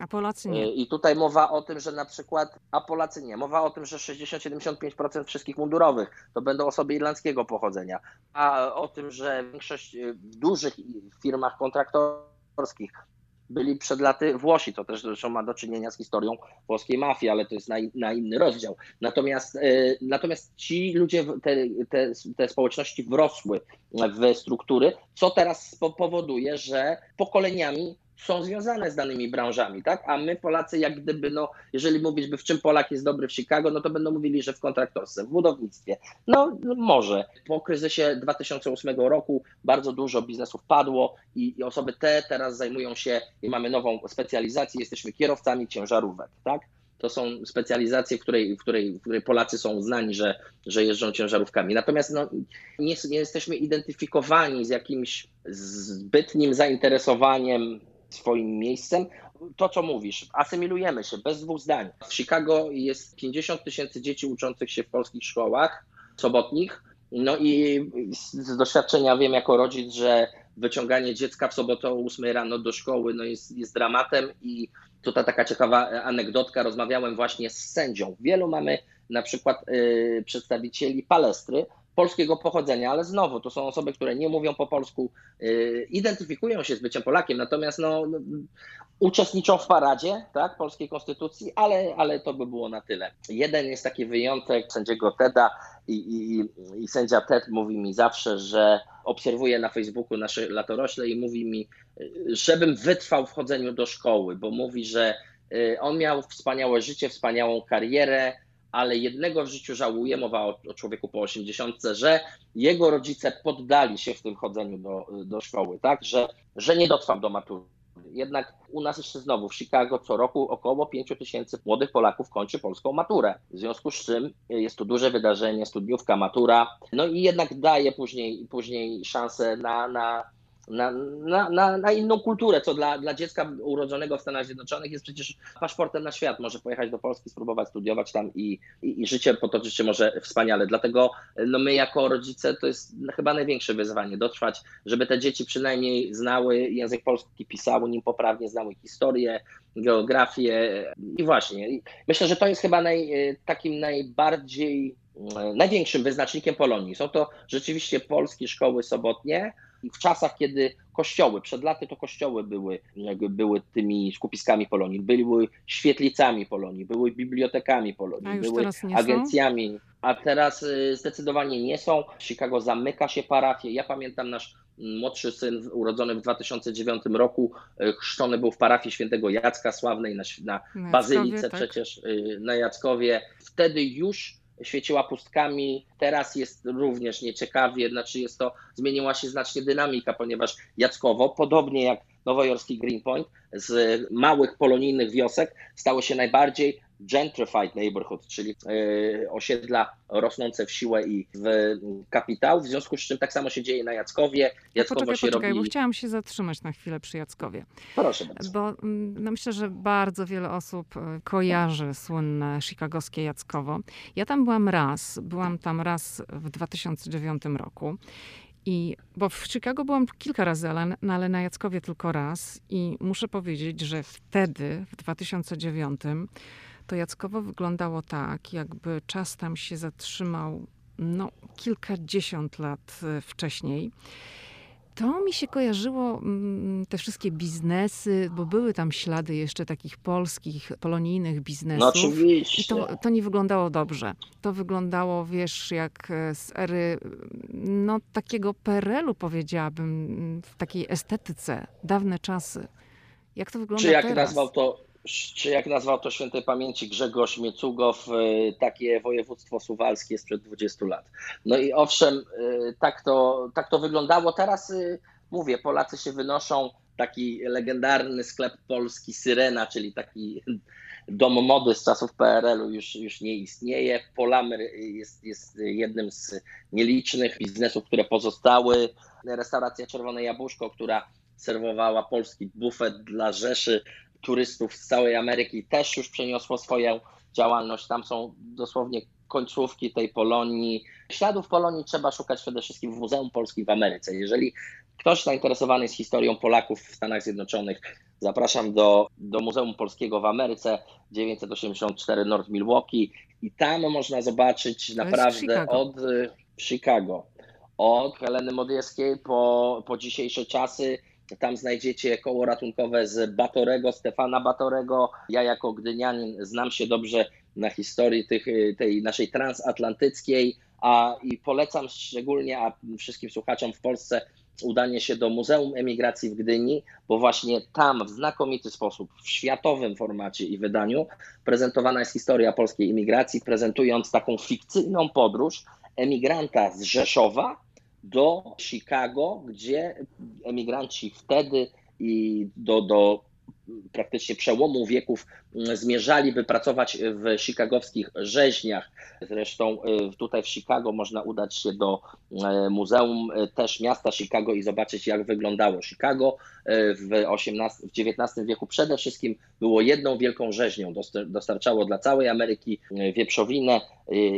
A Polacy nie. I tutaj mowa o tym, że na przykład, a Polacy nie, mowa o tym, że sześćdziesiąt do siedemdziesięciu pięciu procent wszystkich mundurowych to będą osoby irlandzkiego pochodzenia, a o tym, że większość w dużych firmach kontraktorskich byli przed laty Włosi, to też zresztą ma do czynienia z historią włoskiej mafii, ale to jest na, na inny rozdział. Natomiast, y, natomiast ci ludzie, te, te, te społeczności wrosły w struktury, co teraz powoduje, że pokoleniami są związane z danymi branżami, tak? A my Polacy jak gdyby, no, jeżeli mówić by w czym Polak jest dobry w Chicago, no to będą mówili, że w kontraktorce, w budownictwie. No, no może. Po kryzysie dwa tysiące ósmego roku bardzo dużo biznesów padło i, i osoby te teraz zajmują się i mamy nową specjalizację, jesteśmy kierowcami ciężarówek, tak? To są specjalizacje, w której, w której, w której Polacy są znani, że, że jeżdżą ciężarówkami. Natomiast no, nie, nie jesteśmy identyfikowani z jakimś zbytnim zainteresowaniem swoim miejscem. To, co mówisz, asymilujemy się, bez dwóch zdań. W Chicago jest pięćdziesiąt tysięcy dzieci uczących się w polskich szkołach sobotnich. No i z doświadczenia wiem jako rodzic, że wyciąganie dziecka w sobotę o ósmej rano do szkoły no jest, jest dramatem. I tutaj taka ciekawa anegdotka, rozmawiałem właśnie z sędzią. Wielu mamy na przykład yy, przedstawicieli Palestry, polskiego pochodzenia, ale znowu to są osoby, które nie mówią po polsku, yy, identyfikują się z byciem Polakiem, natomiast no, uczestniczą w paradzie, tak, polskiej konstytucji, ale, ale to by było na tyle. Jeden jest taki wyjątek sędziego Teda i, i, i sędzia Ted mówi mi zawsze, że obserwuje na Facebooku nasze latorośle i mówi mi, żebym wytrwał w chodzeniu do szkoły, bo mówi, że yy, on miał wspaniałe życie, wspaniałą karierę, ale jednego w życiu żałuje, mowa o, o człowieku po osiemdziesiątce, że jego rodzice poddali się w tym chodzeniu do, do szkoły, tak, że, że nie dotrwał do matury. Jednak u nas jeszcze znowu w Chicago co roku około pięć tysięcy młodych Polaków kończy polską maturę. W związku z czym jest to duże wydarzenie, studniówka, matura, no i jednak daje później, później szansę na, na, na, na, na, na inną kulturę, co dla, dla dziecka urodzonego w Stanach Zjednoczonych jest przecież paszportem na świat. Może pojechać do Polski, spróbować studiować tam i, i, i życie potoczyć się może wspaniale. Dlatego no my jako rodzice to jest chyba największe wyzwanie, dotrwać, żeby te dzieci przynajmniej znały język polski, pisały nim poprawnie, znały historię, geografię i właśnie. Myślę, że to jest chyba naj, takim najbardziej, największym wyznacznikiem Polonii. Są to rzeczywiście polskie szkoły sobotnie, w czasach, kiedy kościoły, przed laty to kościoły były, jakby były tymi skupiskami Polonii, były świetlicami Polonii, były bibliotekami Polonii, były agencjami, są? A teraz zdecydowanie nie są. W Chicago zamyka się parafie. Ja pamiętam nasz młodszy syn urodzony w dwa tysiące dziewiątym roku, chrzczony był w parafii świętego Jacka Sławnej na, na, na Bazylice tak. przecież, na Jackowie. Wtedy już świeciła pustkami, teraz jest również nieciekawie, znaczy jest to, zmieniła się znacznie dynamika, ponieważ Jackowo, podobnie jak nowojorski Greenpoint, z małych polonijnych wiosek stało się najbardziej gentrified neighborhood, czyli yy, osiedla rosnące w siłę i w kapitał, w związku z czym tak samo się dzieje na Jackowie. Jackowo poczekaj, się poczekaj, robi... bo chciałam się zatrzymać na chwilę przy Jackowie. Proszę bardzo. Bo no, myślę, że bardzo wiele osób kojarzy słynne chicagowskie Jackowo. Ja tam byłam raz, byłam tam raz w dwa tysiące dziewiątym roku. I, bo w Chicago byłam kilka razy, ale, no, ale na Jackowie tylko raz i muszę powiedzieć, że wtedy, w dwa tysiące dziewiątym, to Jackowo wyglądało tak, jakby czas tam się zatrzymał no, kilkadziesiąt lat wcześniej. To mi się kojarzyło, te wszystkie biznesy, bo były tam ślady jeszcze takich polskich, polonijnych biznesów. No oczywiście. I to, to nie wyglądało dobrze. To wyglądało, wiesz, jak z ery, no takiego P R L-u powiedziałabym, w takiej estetyce, dawne czasy. Jak to wygląda Czy jak teraz? Nazwał to... Czy jak nazwał to świętej pamięci Grzegorz Miecugow, takie województwo suwalskie sprzed dwudziestu lat. No i owszem, tak to, tak to wyglądało. Teraz mówię, Polacy się wynoszą, taki legendarny sklep Polski Syrena, czyli taki dom mody z czasów P R L-u już, już nie istnieje. Polamer jest, jest jednym z nielicznych biznesów, które pozostały. Restauracja Czerwone Jabłuszko, która serwowała polski bufet dla rzeszy turystów z całej Ameryki, też już przeniosło swoją działalność. Tam są dosłownie końcówki tej Polonii. Śladów Polonii trzeba szukać przede wszystkim w Muzeum Polski w Ameryce. Jeżeli ktoś zainteresowany jest historią Polaków w Stanach Zjednoczonych, zapraszam do, do Muzeum Polskiego w Ameryce, dziewięćset osiemdziesiąt cztery North Milwaukee, i tam można zobaczyć naprawdę od Chicago, od Heleny Modjeskiej po, po dzisiejsze czasy. Tam znajdziecie koło ratunkowe z Batorego, Stefana Batorego. Ja jako gdynianin znam się dobrze na historii tych, tej naszej transatlantyckiej a, i polecam szczególnie a wszystkim słuchaczom w Polsce udanie się do Muzeum Emigracji w Gdyni, bo właśnie tam w znakomity sposób, w światowym formacie i wydaniu prezentowana jest historia polskiej imigracji, prezentując taką fikcyjną podróż emigranta z Rzeszowa do Chicago, gdzie emigranci wtedy i do, do praktycznie przełomu wieków zmierzaliby pracować w chicagowskich rzeźniach. Zresztą tutaj w Chicago można udać się do Muzeum też miasta Chicago i zobaczyć, jak wyglądało Chicago w osiemnastym, w dziewiętnastym wieku. Przede wszystkim było jedną wielką rzeźnią. Dostarczało dla całej Ameryki wieprzowinę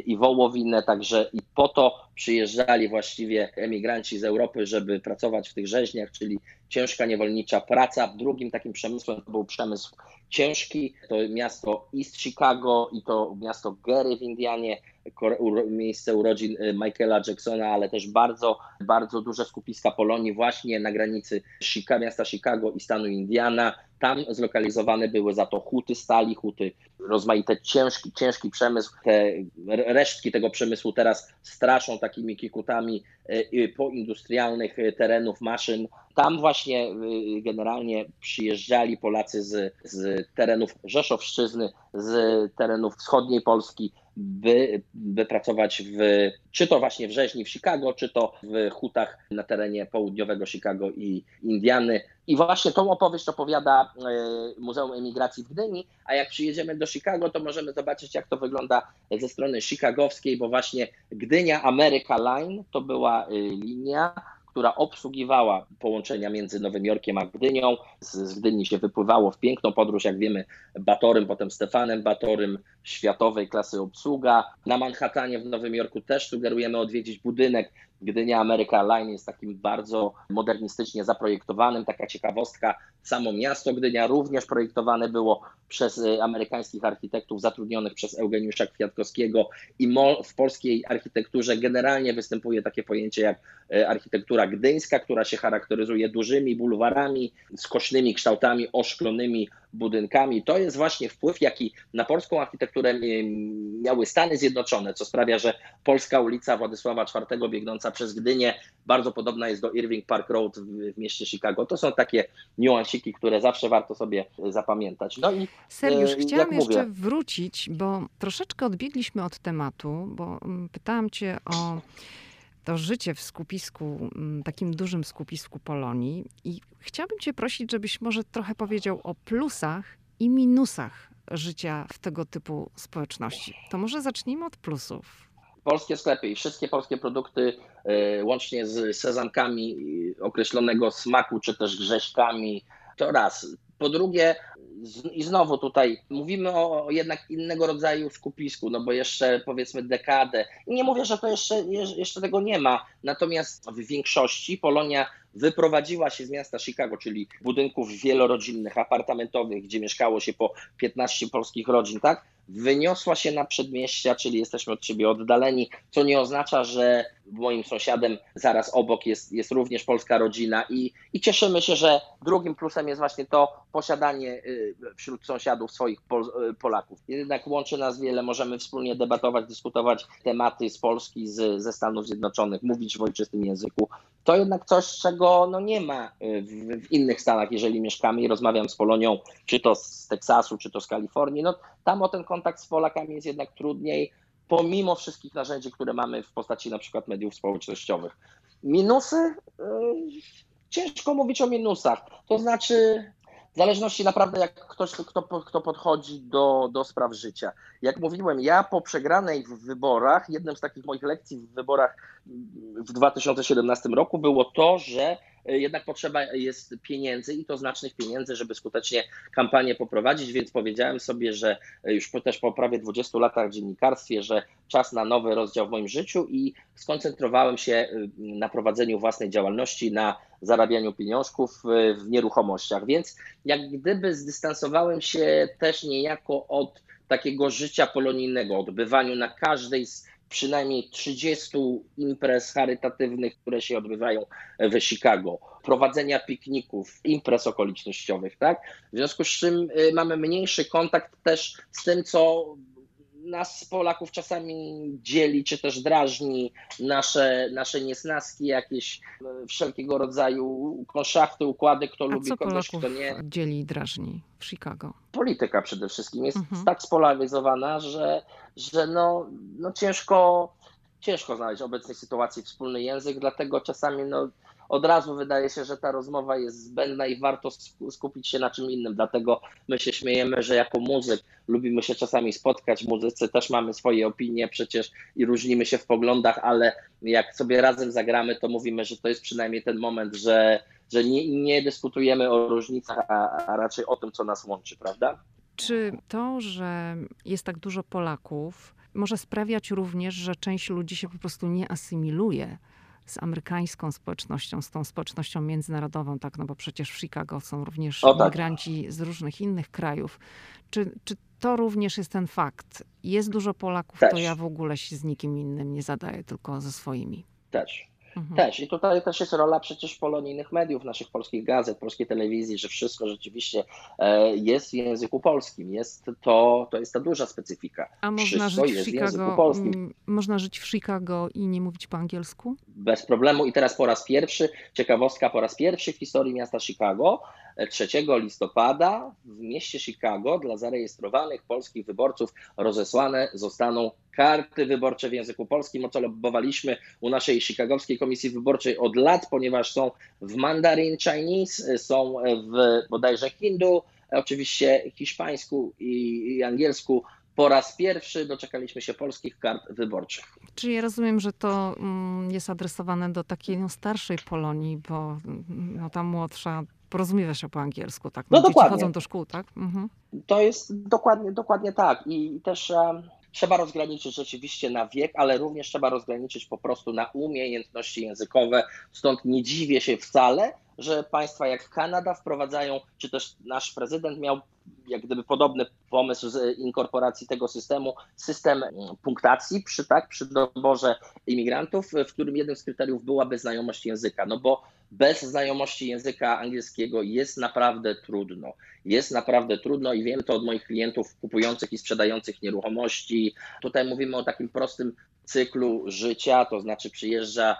i wołowinę, także i po to przyjeżdżali właściwie emigranci z Europy, żeby pracować w tych rzeźniach, czyli ciężka niewolnicza praca. Drugim takim przemysłem był przemysł ciężki. To miasto East Chicago i to miasto Gary w Indianie, miejsce urodzin Michaela Jacksona, ale też bardzo, bardzo duże skupiska Polonii właśnie na granicy Chicago, miasta Chicago i stanu Indiana. Tam zlokalizowane były za to huty stali, huty, rozmaite ciężki, ciężki przemysł. Te resztki tego przemysłu teraz straszą takimi kikutami poindustrialnych terenów, maszyn. Tam właśnie generalnie przyjeżdżali Polacy z, z terenów Rzeszowszczyzny, z terenów wschodniej Polski, by, by pracować w, czy to właśnie w rzeźni w Chicago, czy to w hutach na terenie południowego Chicago i Indiany. I właśnie tą opowieść opowiada Muzeum Emigracji w Gdyni, a jak przyjedziemy do Chicago, to możemy zobaczyć, jak to wygląda ze strony chicagowskiej, bo właśnie Gdynia America Line to była linia, która obsługiwała połączenia między Nowym Jorkiem a Gdynią. Z Gdyni się wypływało w piękną podróż, jak wiemy, Batorym, potem Stefanem Batorym, światowej klasy obsługa. Na Manhattanie w Nowym Jorku też sugerujemy odwiedzić budynek. Gdynia America Line jest takim bardzo modernistycznie zaprojektowanym, taka ciekawostka. Samo miasto Gdynia również projektowane było przez amerykańskich architektów zatrudnionych przez Eugeniusza Kwiatkowskiego i w polskiej architekturze generalnie występuje takie pojęcie jak architektura gdyńska, która się charakteryzuje dużymi bulwarami, skośnymi kształtami, oszklonymi budynkami. To jest właśnie wpływ, jaki na polską architekturę miały Stany Zjednoczone, co sprawia, że polska ulica Władysława czwartego biegnąca przez Gdynię bardzo podobna jest do Irving Park Road w mieście Chicago. To są takie niuansiki, które zawsze warto sobie zapamiętać. No i Sergiusz, chciałam jeszcze mówię. wrócić, bo troszeczkę odbiegliśmy od tematu, bo pytałam cię o to życie w skupisku, takim dużym skupisku Polonii, i chciałabym cię prosić, żebyś może trochę powiedział o plusach i minusach życia w tego typu społeczności. To może zacznijmy od plusów. Polskie sklepy i wszystkie polskie produkty, łącznie z sezamkami określonego smaku, czy też grześkami, to raz. Po drugie, i znowu tutaj mówimy o jednak innego rodzaju skupisku, no bo jeszcze powiedzmy dekadę. Nie mówię, że to jeszcze, jeszcze tego nie ma, natomiast w większości Polonia wyprowadziła się z miasta Chicago, czyli budynków wielorodzinnych, apartamentowych, gdzie mieszkało się po piętnaście polskich rodzin, tak? Wyniosła się na przedmieścia, czyli jesteśmy od siebie oddaleni, co nie oznacza, że moim sąsiadem zaraz obok jest, jest również polska rodzina i, i cieszymy się, że drugim plusem jest właśnie to posiadanie wśród sąsiadów swoich Pol- Polaków. Jednak łączy nas wiele, możemy wspólnie debatować, dyskutować tematy z Polski, z, ze Stanów Zjednoczonych, mówić w ojczystym języku. To jednak coś, czego no nie ma w, w innych Stanach, jeżeli mieszkamy i rozmawiam z Polonią, czy to z Teksasu, czy to z Kalifornii, no tam o ten kontakt z Polakami jest jednak trudniej, pomimo wszystkich narzędzi, które mamy w postaci na przykład mediów społecznościowych. Minusy? Ciężko mówić o minusach. To znaczy, w zależności naprawdę jak ktoś, kto, kto podchodzi do, do spraw życia. Jak mówiłem, ja po przegranej w wyborach, jednym z takich moich lekcji w wyborach w dwa tysiące siedemnastym roku było to, że jednak potrzeba jest pieniędzy i to znacznych pieniędzy, żeby skutecznie kampanię poprowadzić, więc powiedziałem sobie, że już też po prawie dwudziestu latach w dziennikarstwie, że czas na nowy rozdział w moim życiu i skoncentrowałem się na prowadzeniu własnej działalności, na zarabianiu pieniążków w nieruchomościach, więc jak gdyby zdystansowałem się też niejako od takiego życia polonijnego, odbywaniu na każdej z przynajmniej trzydziestu imprez charytatywnych, które się odbywają w Chicago, prowadzenia pikników, imprez okolicznościowych, tak? W związku z czym mamy mniejszy kontakt też z tym, co nas, Polaków, czasami dzieli, czy też drażni, nasze, nasze niesnaski, jakieś wszelkiego rodzaju konszachty, układy, kto A lubi co kogoś, Polaków kto nie. dzieli i drażni w Chicago? Polityka przede wszystkim jest mhm. tak spolaryzowana, że, że no, no ciężko, ciężko znaleźć w obecnej sytuacji wspólny język, dlatego czasami no, od razu wydaje się, że ta rozmowa jest zbędna i warto skupić się na czym innym. Dlatego my się śmiejemy, że jako muzyk lubimy się czasami spotkać. Muzycy też mamy swoje opinie przecież i różnimy się w poglądach, ale jak sobie razem zagramy, to mówimy, że to jest przynajmniej ten moment, że, że nie, nie dyskutujemy o różnicach, a, a raczej o tym, co nas łączy, prawda? Czy to, że jest tak dużo Polaków, może sprawiać również, że część ludzi się po prostu nie asymiluje z amerykańską społecznością, z tą społecznością międzynarodową, tak, no bo przecież w Chicago są również o, tak. imigranci z różnych innych krajów. Czy, czy to również jest ten fakt? Jest dużo Polaków, też. To ja w ogóle się z nikim innym nie zadaję, tylko ze swoimi. Też. Mhm. Też. I tutaj też jest rola przecież polonijnych mediów, naszych polskich gazet, polskiej telewizji, że wszystko rzeczywiście jest w języku polskim. Jest to, to jest ta duża specyfika. A można żyć, jest w Chicago, w języku polskim. Można żyć w Chicago i nie mówić po angielsku? Bez problemu. I teraz po raz pierwszy, ciekawostka, po raz pierwszy w historii miasta Chicago, trzeciego listopada w mieście Chicago dla zarejestrowanych polskich wyborców rozesłane zostaną karty wyborcze w języku polskim, o co lobbowaliśmy u naszej chicagowskiej komisji wyborczej od lat, ponieważ są w Mandarin Chinese, są w bodajże hindu, oczywiście hiszpańsku i angielsku. Po raz pierwszy doczekaliśmy się polskich kart wyborczych. Czyli ja rozumiem, że to jest adresowane do takiej no, starszej Polonii, bo no, ta młodsza porozumiewa się po angielsku, tak? No, no dokładnie. Dzieci chodzą do szkół, tak? Mhm. To jest dokładnie, dokładnie tak. I też um, trzeba rozgraniczyć rzeczywiście na wiek, ale również trzeba rozgraniczyć po prostu na umiejętności językowe. Stąd nie dziwię się wcale, że państwa jak Kanada wprowadzają, czy też nasz prezydent miał jak gdyby podobny pomysł z inkorporacji tego systemu, system punktacji przy, tak, przy doborze imigrantów, w którym jednym z kryteriów byłaby znajomość języka, no bo bez znajomości języka angielskiego jest naprawdę trudno. Jest naprawdę trudno i wiem to od moich klientów kupujących i sprzedających nieruchomości. Tutaj mówimy o takim prostym cyklu życia, to znaczy przyjeżdża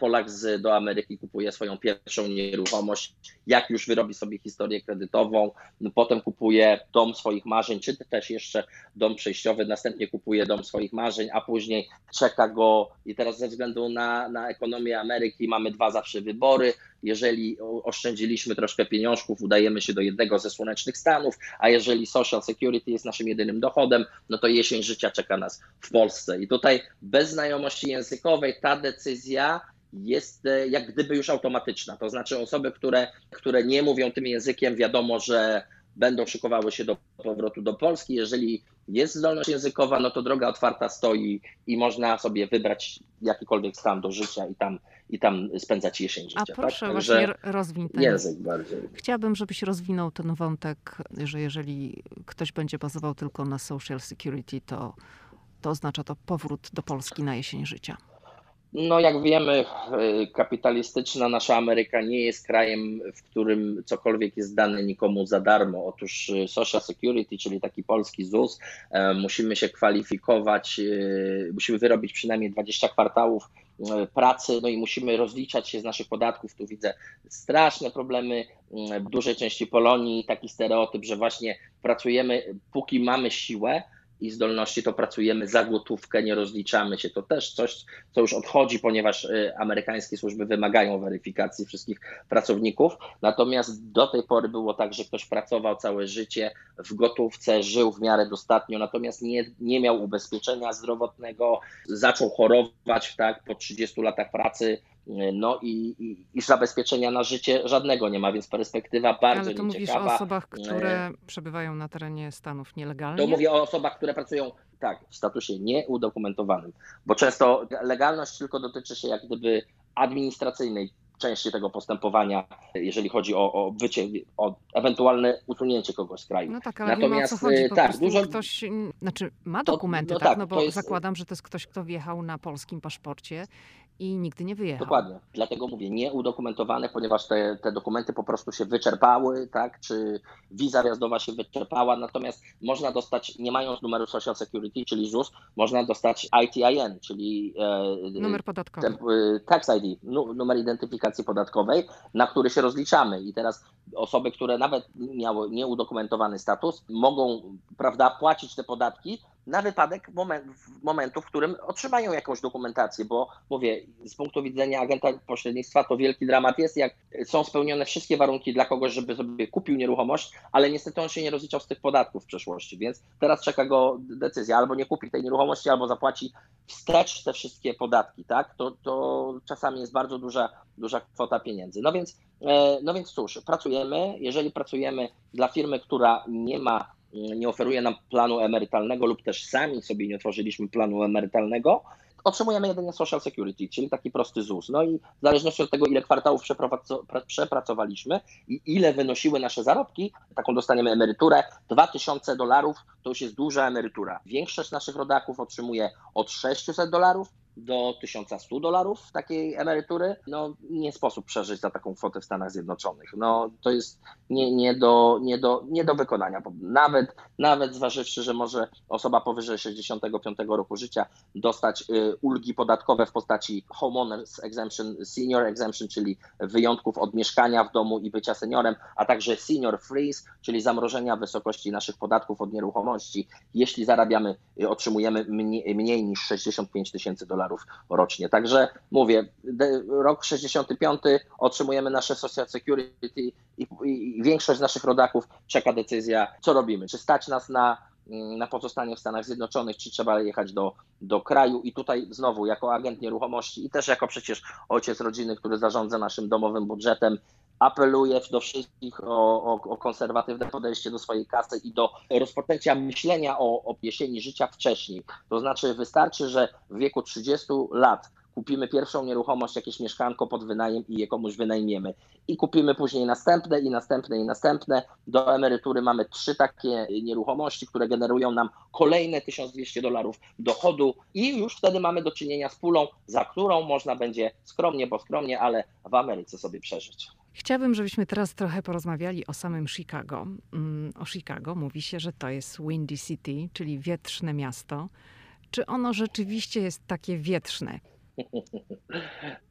Polak z, do Ameryki, kupuje swoją pierwszą nieruchomość, jak już wyrobi sobie historię kredytową, no potem kupuje dom swoich marzeń, czy też jeszcze dom przejściowy, następnie kupuje dom swoich marzeń, a później czeka go i teraz ze względu na, na ekonomię Ameryki mamy dwa zawsze wybory. Jeżeli oszczędziliśmy troszkę pieniążków, udajemy się do jednego ze słonecznych stanów, a jeżeli social security jest naszym jedynym dochodem, no to jesień życia czeka nas w Polsce. I tutaj bez znajomości językowej ta decyzja jest jak gdyby już automatyczna. To znaczy osoby, które, które nie mówią tym językiem, wiadomo, że będą szykowały się do powrotu do Polski. Jeżeli jest zdolność językowa, no to droga otwarta stoi i można sobie wybrać jakikolwiek stan do życia i tam, i tam spędzać jesień życia. A proszę, tak? Właśnie rozwiń ten język bardziej. Chciałabym, żebyś rozwinął ten wątek, że jeżeli ktoś będzie bazował tylko na social security, to, to oznacza to powrót do Polski na jesień życia. No jak wiemy, kapitalistyczna nasza Ameryka nie jest krajem, w którym cokolwiek jest dane nikomu za darmo. Otóż social security, czyli taki polski ZUS, musimy się kwalifikować, musimy wyrobić przynajmniej dwadzieścia kwartałów pracy, no i musimy rozliczać się z naszych podatków. Tu widzę straszne problemy w dużej części Polonii, taki stereotyp, że właśnie pracujemy, póki mamy siłę i zdolności, to pracujemy za gotówkę, nie rozliczamy się. To też coś, co już odchodzi, ponieważ amerykańskie służby wymagają weryfikacji wszystkich pracowników. Natomiast do tej pory było tak, że ktoś pracował całe życie w gotówce, żył w miarę dostatnio, natomiast nie, nie miał ubezpieczenia zdrowotnego, zaczął chorować, tak, po trzydziestu latach pracy, No i, i, i zabezpieczenia na życie żadnego nie ma, więc perspektywa bardzo nieciekawa. Ale to nieciekawa. Mówisz o osobach, które przebywają na terenie Stanów nielegalnie? To mówię o osobach, które pracują tak w statusie nieudokumentowanym, bo często legalność tylko dotyczy się jak gdyby administracyjnej części tego postępowania, jeżeli chodzi o, o wycie, o ewentualne usunięcie kogoś z kraju. No tak, ale natomiast, wiem, o co chodzi, po tak, dużo... ktoś, znaczy ma dokumenty, to, no tak, tak, no bo jest... zakładam, że to jest ktoś, kto wjechał na polskim paszporcie i nigdy nie wyjechał. Dokładnie, dlatego mówię nieudokumentowane, ponieważ te, te dokumenty po prostu się wyczerpały, tak, czy wiza wjazdowa się wyczerpała, natomiast można dostać, nie mając numeru Social Security, czyli ZUS, można dostać I T I N, czyli e, numer podatkowy. Te, e, tax I D, numer identyfikacji podatkowej, na który się rozliczamy i teraz osoby, które nawet miały nieudokumentowany status, mogą, prawda, płacić te podatki na wypadek moment, momentu, w którym otrzymają jakąś dokumentację, bo mówię, z punktu widzenia agenta pośrednictwa to wielki dramat jest, jak są spełnione wszystkie warunki dla kogoś, żeby sobie kupił nieruchomość, ale niestety on się nie rozliczał z tych podatków w przeszłości, więc teraz czeka go decyzja, albo nie kupi tej nieruchomości, albo zapłaci wstecz te wszystkie podatki, tak? To, to czasami jest bardzo duża, duża kwota pieniędzy. No więc, no więc cóż, pracujemy, jeżeli pracujemy dla firmy, która nie ma nie oferuje nam planu emerytalnego lub też sami sobie nie otworzyliśmy planu emerytalnego, otrzymujemy jedynie Social Security, czyli taki prosty ZUS. No i w zależności od tego, ile kwartałów przepracowaliśmy i ile wynosiły nasze zarobki, taką dostaniemy emeryturę, dwa tysiące dolarów to już jest duża emerytura. Większość naszych rodaków otrzymuje od sześciuset dolarów do tysiąca stu dolarów takiej emerytury. No nie sposób przeżyć za taką kwotę w Stanach Zjednoczonych. No to jest nie, nie, do, nie, do, nie do wykonania. Nawet, nawet zważywszy, że może osoba powyżej sześćdziesiątego piątego roku życia dostać ulgi podatkowe w postaci homeowners exemption, senior exemption, czyli wyjątków od mieszkania w domu i bycia seniorem, a także senior freeze, czyli zamrożenia wysokości naszych podatków od nieruchomości, jeśli zarabiamy, otrzymujemy mniej, mniej niż sześćdziesiąt pięć tysięcy dolarów rocznie. Także mówię, rok sześćdziesiąty piąty otrzymujemy nasze Social Security i, i większość naszych rodaków czeka decyzja, co robimy, czy stać nas na na pozostanie w Stanach Zjednoczonych, czy trzeba jechać do, do kraju i tutaj znowu jako agent nieruchomości i też jako przecież ojciec rodziny, który zarządza naszym domowym budżetem, apeluję do wszystkich o, o, o konserwatywne podejście do swojej kasy i do rozpoczęcia myślenia o, o jesieni życia wcześniej. To znaczy wystarczy, że w wieku trzydziestu lat kupimy pierwszą nieruchomość, jakieś mieszkanko pod wynajem i je komuś wynajmiemy. I kupimy później następne i następne i następne. Do emerytury mamy trzy takie nieruchomości, które generują nam kolejne tysiąc dwieście dolarów dochodu i już wtedy mamy do czynienia z pulą, za którą można będzie skromnie, bo skromnie, ale w Ameryce sobie przeżyć. Chciałabym, żebyśmy teraz trochę porozmawiali o samym Chicago. O Chicago mówi się, że to jest Windy City, czyli wietrzne miasto. Czy ono rzeczywiście jest takie wietrzne?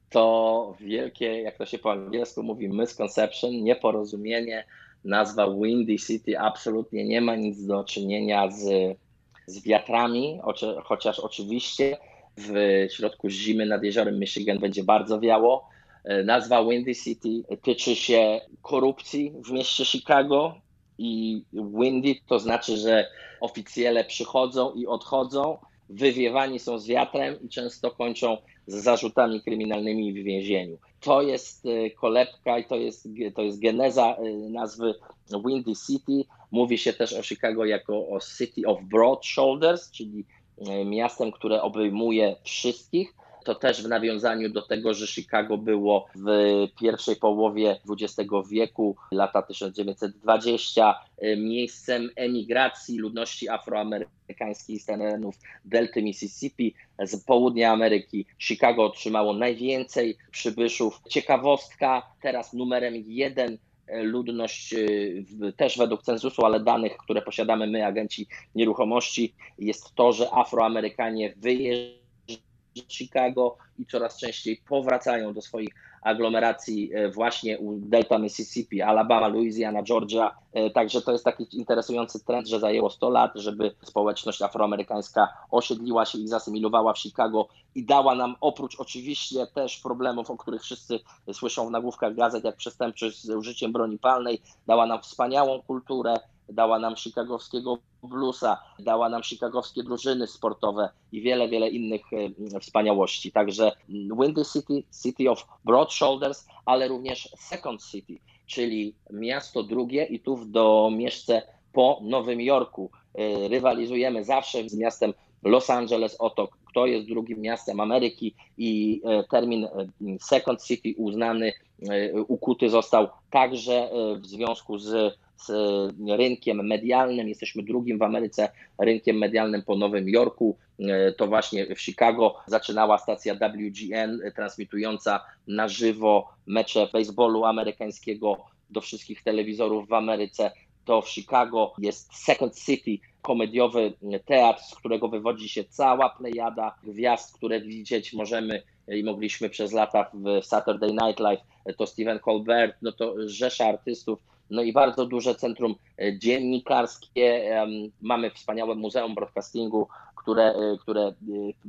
To wielkie, jak to się po angielsku mówi, misconception, nieporozumienie. Nazwa Windy City absolutnie nie ma nic do czynienia z, z wiatrami, chociaż oczywiście w środku zimy nad jeziorem Michigan będzie bardzo wiało. Nazwa Windy City tyczy się korupcji w mieście Chicago i windy to znaczy, że oficjele przychodzą i odchodzą, wywiewani są z wiatrem i często kończą z zarzutami kryminalnymi w więzieniu. To jest kolebka i to jest, to jest geneza nazwy Windy City. Mówi się też o Chicago jako o City of Broad Shoulders, czyli miastem, które obejmuje wszystkich. To też w nawiązaniu do tego, że Chicago było w pierwszej połowie dwudziestego wieku, lata tysiąc dziewięćset dwudziestego, miejscem emigracji ludności afroamerykańskiej z terenów Delty Mississippi, z południa Ameryki. Chicago otrzymało najwięcej przybyszów. Ciekawostka, teraz numerem jeden ludność też według censusu, ale danych, które posiadamy my, agenci nieruchomości, jest to, że Afroamerykanie wyjeżdżają Chicago i coraz częściej powracają do swoich aglomeracji właśnie u Delta Mississippi, Alabama, Louisiana, Georgia. Także to jest taki interesujący trend, że zajęło sto lat, żeby społeczność afroamerykańska osiedliła się i zasymilowała w Chicago i dała nam oprócz oczywiście też problemów, o których wszyscy słyszą w nagłówkach gazet, jak przestępczość z użyciem broni palnej, dała nam wspaniałą kulturę, dała nam chicagowskiego bluesa, dała nam chicagowskie drużyny sportowe i wiele, wiele innych wspaniałości. Także Windy City, City of Broad Shoulders, ale również Second City, czyli miasto drugie i tu w domieszce po Nowym Jorku. Rywalizujemy zawsze z miastem Los Angeles o to, kto jest drugim miastem Ameryki i termin Second City uznany, ukuty został także w związku z, z rynkiem medialnym. Jesteśmy drugim w Ameryce rynkiem medialnym po Nowym Jorku. To właśnie w Chicago zaczynała stacja W G N transmitująca na żywo mecze baseballu amerykańskiego do wszystkich telewizorów w Ameryce. To w Chicago jest Second City, komediowy teatr, z którego wywodzi się cała plejada gwiazd, które widzieć możemy i mogliśmy przez lata w Saturday Night Live. To Stephen Colbert, no to rzesza artystów, no i bardzo duże centrum dziennikarskie. Mamy wspaniałe Muzeum Broadcastingu, które, które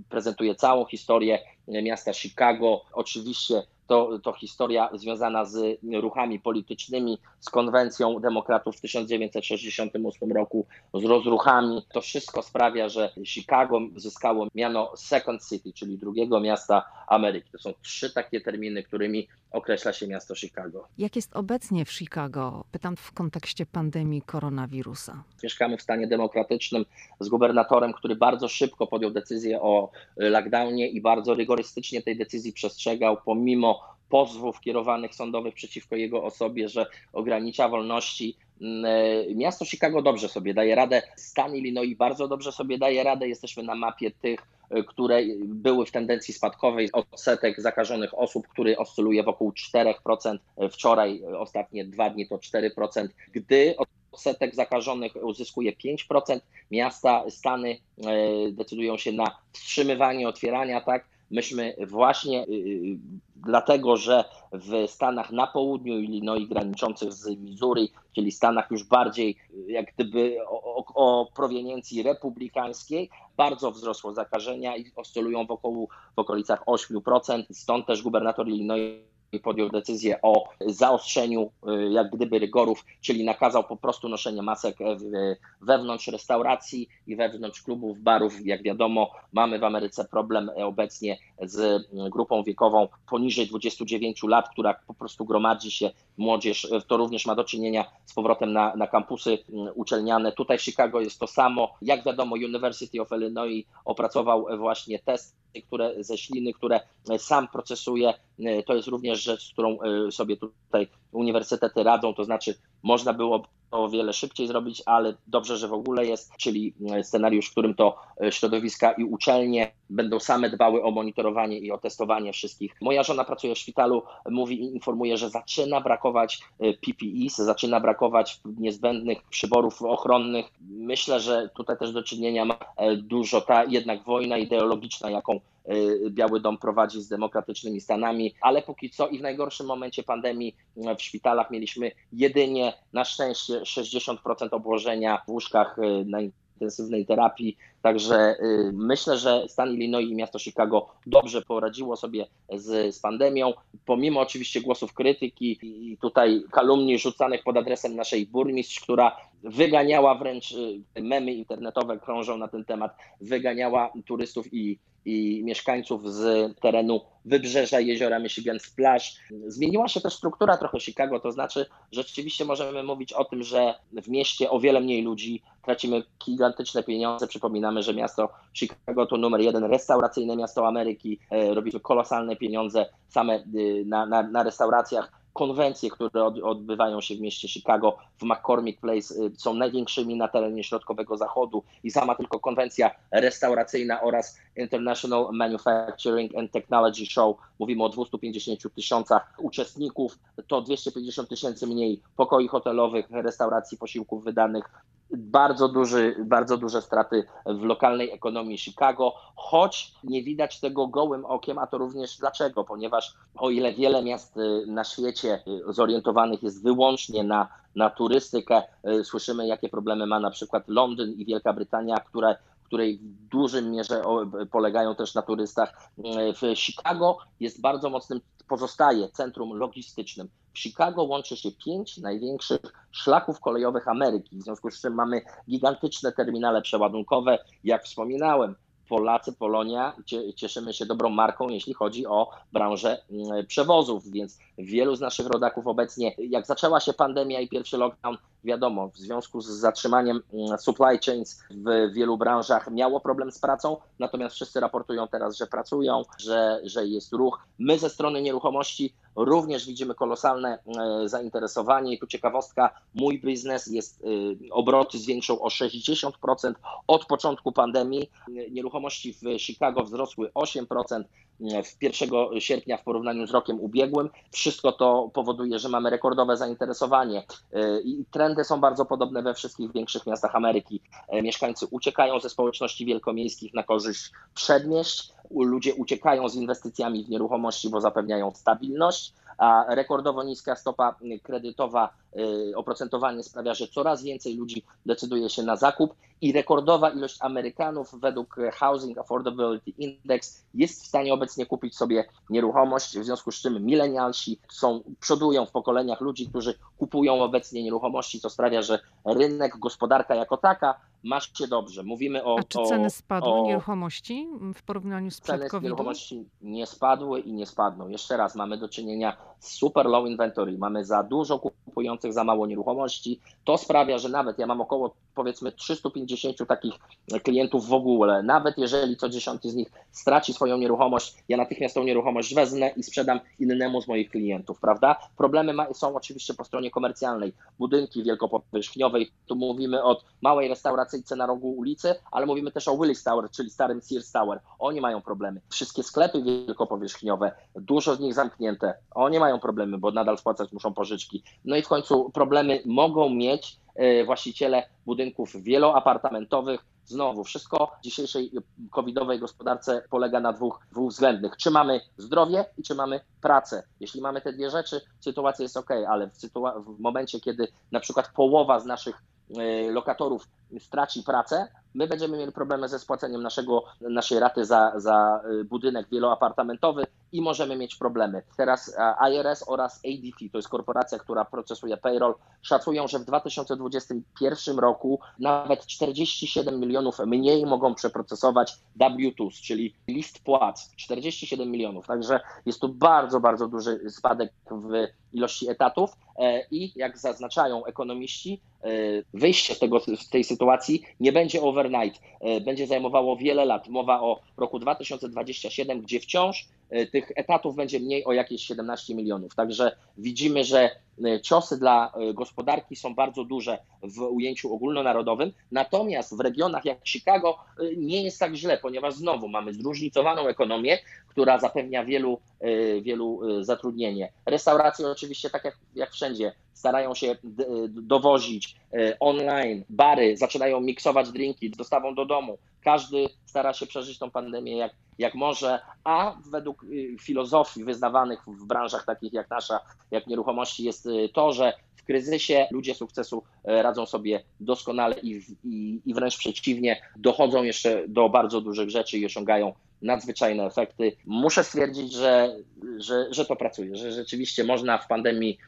prezentuje całą historię miasta Chicago. Oczywiście To, to historia związana z ruchami politycznymi, z konwencją demokratów w tysiąc dziewięćset sześćdziesiątym ósmym roku, z rozruchami. To wszystko sprawia, że Chicago zyskało miano Second City, czyli drugiego miasta Ameryki. To są trzy takie terminy, którymi określa się miasto Chicago. Jak jest obecnie w Chicago? Pytam w kontekście pandemii koronawirusa. Mieszkamy w stanie demokratycznym z gubernatorem, który bardzo szybko podjął decyzję o lockdownie i bardzo rygorystycznie tej decyzji przestrzegał, pomimo pozwów kierowanych sądowych przeciwko jego osobie, że ogranicza wolności. Miasto Chicago dobrze sobie daje radę, stan Illinois bardzo dobrze sobie daje radę. Jesteśmy na mapie tych, które były w tendencji spadkowej. Odsetek zakażonych osób, który oscyluje wokół czterech procent. Wczoraj, ostatnie dwa dni to cztery procent. Gdy odsetek zakażonych uzyskuje pięć procent, miasta, stany decydują się na wstrzymywanie otwierania, tak? Myśmy właśnie yy, dlatego, że w Stanach na południu Illinois graniczących z Missouri, czyli Stanach już bardziej jak gdyby o, o proweniencji republikańskiej, bardzo wzrosło zakażenia i oscylują wokół, w okolicach ośmiu procent. Stąd też gubernator Illinois podjął decyzję o zaostrzeniu jak gdyby rygorów, czyli nakazał po prostu noszenie masek wewnątrz restauracji i wewnątrz klubów, barów. Jak wiadomo, mamy w Ameryce problem obecnie z grupą wiekową poniżej dwudziestu dziewięciu lat, która po prostu gromadzi się, młodzież. To również ma do czynienia z powrotem na, na kampusy uczelniane. Tutaj w Chicago jest to samo. Jak wiadomo, University of Illinois opracował właśnie test, które ze śliny, które sam procesuje. To jest również rzecz, z którą sobie tutaj uniwersytety radzą, to znaczy można było to o wiele szybciej zrobić, ale dobrze, że w ogóle jest, czyli scenariusz, w którym to środowiska i uczelnie będą same dbały o monitorowanie i o testowanie wszystkich. Moja żona pracuje w szpitalu, mówi i informuje, że zaczyna brakować P P E, zaczyna brakować niezbędnych przyborów ochronnych. Myślę, że tutaj też do czynienia ma dużo ta jednak wojna ideologiczna, jaką Biały Dom prowadzi z demokratycznymi stanami, ale póki co i w najgorszym momencie pandemii w szpitalach mieliśmy jedynie na szczęście sześćdziesiąt procent obłożenia w łóżkach na intensywnej terapii, także myślę, że stan Illinois i miasto Chicago dobrze poradziło sobie z, z pandemią, pomimo oczywiście głosów krytyki i tutaj kalumnii rzucanych pod adresem naszej burmistrz, która wyganiała wręcz, memy internetowe krążą na ten temat, wyganiała turystów i i mieszkańców z terenu wybrzeża jeziora Michigan z plaż. Zmieniła się też struktura trochę Chicago, to znaczy rzeczywiście możemy mówić o tym, że w mieście o wiele mniej ludzi, tracimy gigantyczne pieniądze. Przypominamy, że miasto Chicago to numer jeden restauracyjne miasto Ameryki. Robimy kolosalne pieniądze same na, na, na restauracjach. Konwencje, które odbywają się w mieście Chicago, w McCormick Place, są największymi na terenie środkowego zachodu i sama tylko konwencja restauracyjna oraz International Manufacturing and Technology Show, mówimy o dwustu pięćdziesięciu tysiącach uczestników, to dwieście pięćdziesiąt tysięcy mniej pokoi hotelowych, restauracji, posiłków wydanych. Bardzo duży, bardzo duże straty w lokalnej ekonomii Chicago, choć nie widać tego gołym okiem, a to również dlaczego, ponieważ o ile wiele miast na świecie zorientowanych jest wyłącznie na, na turystykę, słyszymy, jakie problemy ma na przykład Londyn i Wielka Brytania, które której w dużym mierze polegają też na turystach. W Chicago jest bardzo mocnym pozostaje centrum logistycznym. W Chicago łączy się pięć największych szlaków kolejowych Ameryki, w związku z czym mamy gigantyczne terminale przeładunkowe. Jak wspominałem, Polacy, Polonia, cieszymy się dobrą marką, jeśli chodzi o branżę przewozów, więc wielu z naszych rodaków obecnie, jak zaczęła się pandemia i pierwszy lockdown, wiadomo, w związku z zatrzymaniem supply chains w wielu branżach miało problem z pracą, natomiast wszyscy raportują teraz, że pracują, że, że jest ruch. My ze strony nieruchomości również widzimy kolosalne zainteresowanie. I tu ciekawostka, mój biznes jest, obroty zwiększył o sześćdziesiąt procent od początku pandemii. Nieruchomości w Chicago wzrosły osiem procent pierwszego sierpnia w porównaniu z rokiem ubiegłym. Wszystko to powoduje, że mamy rekordowe zainteresowanie i trendy są bardzo podobne we wszystkich większych miastach Ameryki. Mieszkańcy uciekają ze społeczności wielkomiejskich na korzyść przedmieść. Ludzie uciekają z inwestycjami w nieruchomości, bo zapewniają stabilność, a rekordowo niska stopa kredytowa, oprocentowanie sprawia, że coraz więcej ludzi decyduje się na zakup i rekordowa ilość Amerykanów według Housing Affordability Index jest w stanie obecnie kupić sobie nieruchomość, w związku z czym milenialsi są, przodują w pokoleniach ludzi, którzy kupują obecnie nieruchomości, co sprawia, że rynek, gospodarka jako taka ma się dobrze. Mówimy o... A czy ceny o, spadły o... nieruchomości w porównaniu z przed COVID-em? Ceny nieruchomości nie spadły i nie spadną. Jeszcze raz, mamy do czynienia z super low inventory, mamy za dużo kupujących, za mało nieruchomości. To sprawia, że nawet ja mam około powiedzmy trzysta pięćdziesiąt takich klientów w ogóle. Nawet jeżeli co dziesiąty z nich straci swoją nieruchomość, ja natychmiast tą nieruchomość wezmę i sprzedam innemu z moich klientów, prawda? Problemy ma, są oczywiście po stronie komercjalnej. Budynki wielkopowierzchniowej, tu mówimy od małej restauracyjce na rogu ulicy, ale mówimy też o Willis Tower, czyli starym Sears Tower. Oni mają problemy. Wszystkie sklepy wielkopowierzchniowe, dużo z nich zamknięte. Oni mają problemy, bo nadal spłacać muszą pożyczki. No i w końcu problemy mogą mieć właściciele budynków wieloapartamentowych. Znowu, wszystko w dzisiejszej covidowej gospodarce polega na dwóch, dwóch względnych. Czy mamy zdrowie i czy mamy pracę. Jeśli mamy te dwie rzeczy, sytuacja jest ok, ale w, sytuac- w momencie, kiedy na przykład połowa z naszych lokatorów straci pracę, my będziemy mieli problemy ze spłaceniem naszego, naszej raty za, za budynek wieloapartamentowy i możemy mieć problemy. Teraz I R S oraz A D T, to jest korporacja, która procesuje payroll, szacują, że w dwa tysiące dwudziestym pierwszym roku nawet czterdzieści siedem milionów mniej mogą przeprocesować W dwa, czyli list płac, czterdzieści siedem milionów. Także jest tu bardzo, bardzo duży spadek w ilości etatów i jak zaznaczają ekonomiści, wyjście z tego, z tej sytuacji nie będzie overnight, będzie zajmowało wiele lat. Mowa o roku dwa tysiące dwudziestym siódmym, gdzie wciąż tych etatów będzie mniej o jakieś siedemnaście milionów. Także widzimy, że ciosy dla gospodarki są bardzo duże w ujęciu ogólnonarodowym, natomiast w regionach jak Chicago nie jest tak źle, ponieważ znowu mamy zróżnicowaną ekonomię, która zapewnia wielu, wielu zatrudnienie. Restauracje oczywiście tak jak, jak wszędzie starają się d- dowozić online, bary zaczynają miksować drinki z dostawą do domu. Każdy stara się przeżyć tą pandemię jak, jak może, a według filozofii wyznawanych w branżach takich jak nasza, jak nieruchomości jest to, że w kryzysie ludzie sukcesu radzą sobie doskonale i, i, i wręcz przeciwnie, dochodzą jeszcze do bardzo dużych rzeczy i osiągają nadzwyczajne efekty. Muszę stwierdzić, że, że, że to pracuje, że rzeczywiście można w pandemii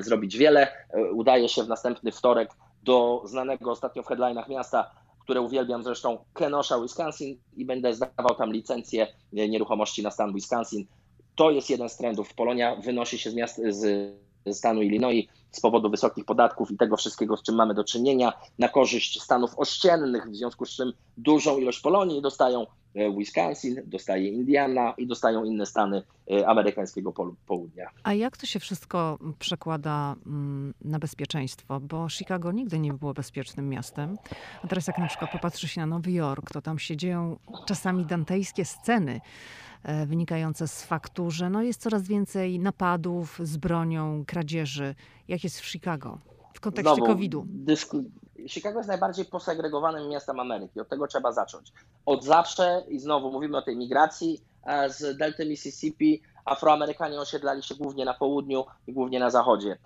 zrobić wiele. Udaje się w następny wtorek do znanego ostatnio w headlinach miasta, które uwielbiam zresztą, Kenosha, Wisconsin, i będę zdawał tam licencję nieruchomości na stan Wisconsin. To jest jeden z trendów. Polonia wynosi się z, miast, z stanu Illinois z powodu wysokich podatków i tego wszystkiego, z czym mamy do czynienia, na korzyść stanów ościennych, w związku z czym dużą ilość Polonii dostają Wisconsin, dostaje Indiana i dostają inne stany amerykańskiego południa. A jak to się wszystko przekłada na bezpieczeństwo? Bo Chicago nigdy nie było bezpiecznym miastem. A teraz jak na przykład popatrzy się na Nowy Jork, to tam się dzieją czasami dantejskie sceny wynikające z faktu, że no jest coraz więcej napadów z bronią, kradzieży. Jak jest w Chicago w kontekście Znowu, kowida? Dysk- Chicago jest najbardziej posegregowanym miastem Ameryki. Od tego trzeba zacząć. Od zawsze, i znowu mówimy o tej migracji z Delty Mississippi, Afroamerykanie osiedlali się głównie na południu i głównie na zachodzie.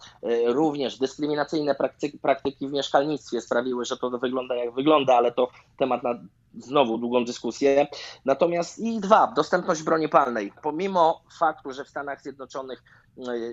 Również dyskryminacyjne praktyki w mieszkalnictwie sprawiły, że to wygląda jak wygląda, ale to temat na znowu długą dyskusję. Natomiast i dwa, dostępność broni palnej. Pomimo faktu, że w Stanach Zjednoczonych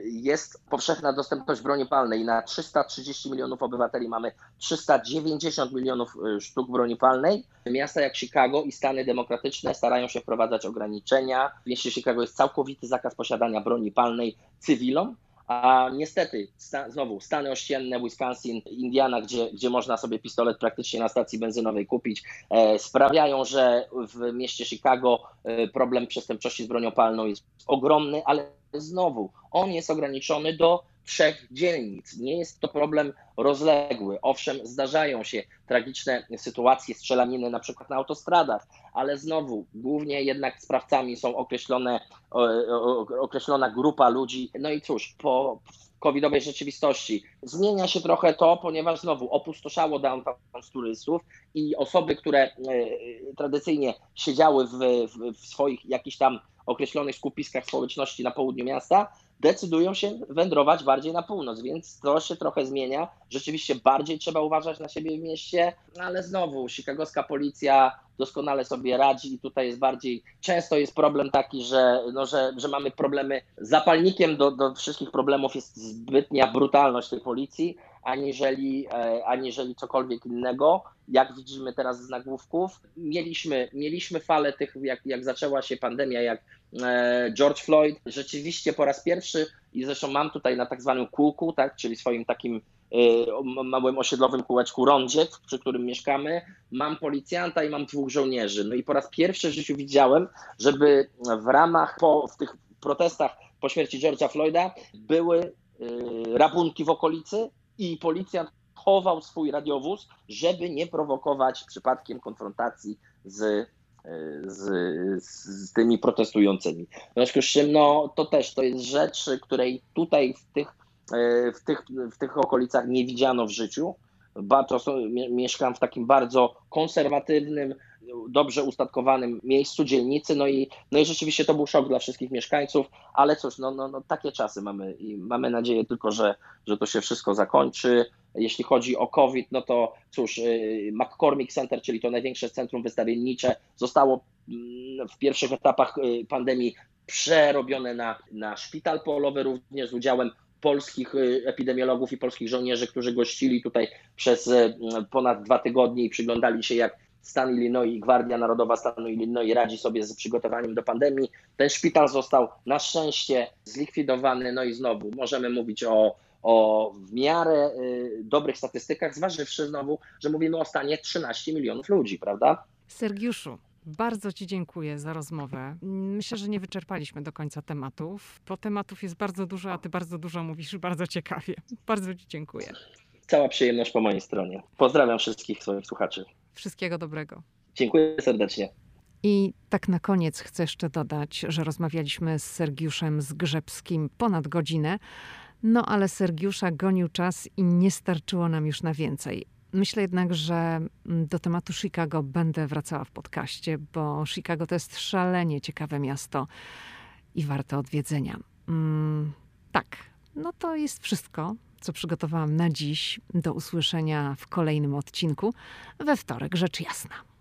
jest powszechna dostępność broni palnej, na trzysta trzydzieści milionów obywateli mamy trzysta dziewięćdziesiąt milionów sztuk broni palnej. Miasta jak Chicago i Stany demokratyczne starają się wprowadzać ograniczenia. W mieście Chicago jest całkowity zakaz posiadania broni palnej cywilom. A niestety, sta, znowu, Stany ościenne, Wisconsin, Indiana, gdzie, gdzie można sobie pistolet praktycznie na stacji benzynowej kupić, e, sprawiają, że w mieście Chicago e, problem przestępczości z bronią palną jest ogromny, ale znowu, on jest ograniczony do trzech dzielnic. Nie jest to problem rozległy. Owszem, zdarzają się tragiczne sytuacje, strzelaniny na przykład na autostradach, ale znowu głównie jednak sprawcami są określone, określona grupa ludzi. No i cóż, po covidowej rzeczywistości zmienia się trochę to, ponieważ znowu opustoszało downtown z turystów i osoby, które tradycyjnie siedziały w, w, w swoich jakichś tam określonych skupiskach społeczności na południu miasta, decydują się wędrować bardziej na północ, więc to się trochę zmienia. Rzeczywiście bardziej trzeba uważać na siebie w mieście, ale znowu chicagowska policja doskonale sobie radzi i tutaj jest bardziej, często jest problem taki, że, no, że, że mamy problemy, zapalnikiem do, do wszystkich problemów jest zbytnia brutalność tej policji, aniżeli, aniżeli cokolwiek innego, jak widzimy teraz z nagłówków. Mieliśmy, mieliśmy falę tych, jak, jak zaczęła się pandemia, jak George Floyd, rzeczywiście po raz pierwszy, i zresztą mam tutaj na tak zwanym kółku, tak, czyli swoim takim małym osiedlowym kółeczku rondzie, przy którym mieszkamy, mam policjanta i mam dwóch żołnierzy. No i po raz pierwszy w życiu widziałem, żeby w ramach, po, w tych protestach po śmierci George'a Floyda były rabunki w okolicy i policjant chował swój radiowóz, żeby nie prowokować przypadkiem konfrontacji z Z, z tymi protestującymi. W związku z czym no, to też to jest rzecz, której tutaj w tych, w tych, w tych okolicach nie widziano w życiu. Bardzo, mieszkam w takim bardzo konserwatywnym, dobrze ustatkowanym miejscu, dzielnicy, no i, no i rzeczywiście to był szok dla wszystkich mieszkańców, ale cóż, no, no, no takie czasy mamy i mamy nadzieję tylko, że, że to się wszystko zakończy. Jeśli chodzi o COVID, no to cóż, McCormick Center, czyli to największe centrum wystawiennicze, zostało w pierwszych etapach pandemii przerobione na, na szpital polowy, również z udziałem polskich epidemiologów i polskich żołnierzy, którzy gościli tutaj przez ponad dwa tygodnie i przyglądali się, jak Stan Illinois i Gwardia Narodowa Stanu Illinois radzi sobie z przygotowaniem do pandemii. Ten szpital został na szczęście zlikwidowany, no i znowu możemy mówić o, o w miarę dobrych statystykach, zważywszy znowu, że mówimy o stanie trzynaście milionów ludzi, prawda? Sergiuszu, bardzo Ci dziękuję za rozmowę. Myślę, że nie wyczerpaliśmy do końca tematów, bo tematów jest bardzo dużo, a Ty bardzo dużo mówisz, bardzo ciekawie. Bardzo Ci dziękuję. Cała przyjemność po mojej stronie. Pozdrawiam wszystkich swoich słuchaczy. Wszystkiego dobrego. Dziękuję serdecznie. I tak na koniec chcę jeszcze dodać, że rozmawialiśmy z Sergiuszem Zgrzebskim ponad godzinę, no ale Sergiusza gonił czas i nie starczyło nam już na więcej. Myślę jednak, że do tematu Chicago będę wracała w podcaście, bo Chicago to jest szalenie ciekawe miasto i warte odwiedzenia. Mm, tak, no to jest wszystko, co przygotowałam na dziś. Do usłyszenia w kolejnym odcinku we wtorek, rzecz jasna.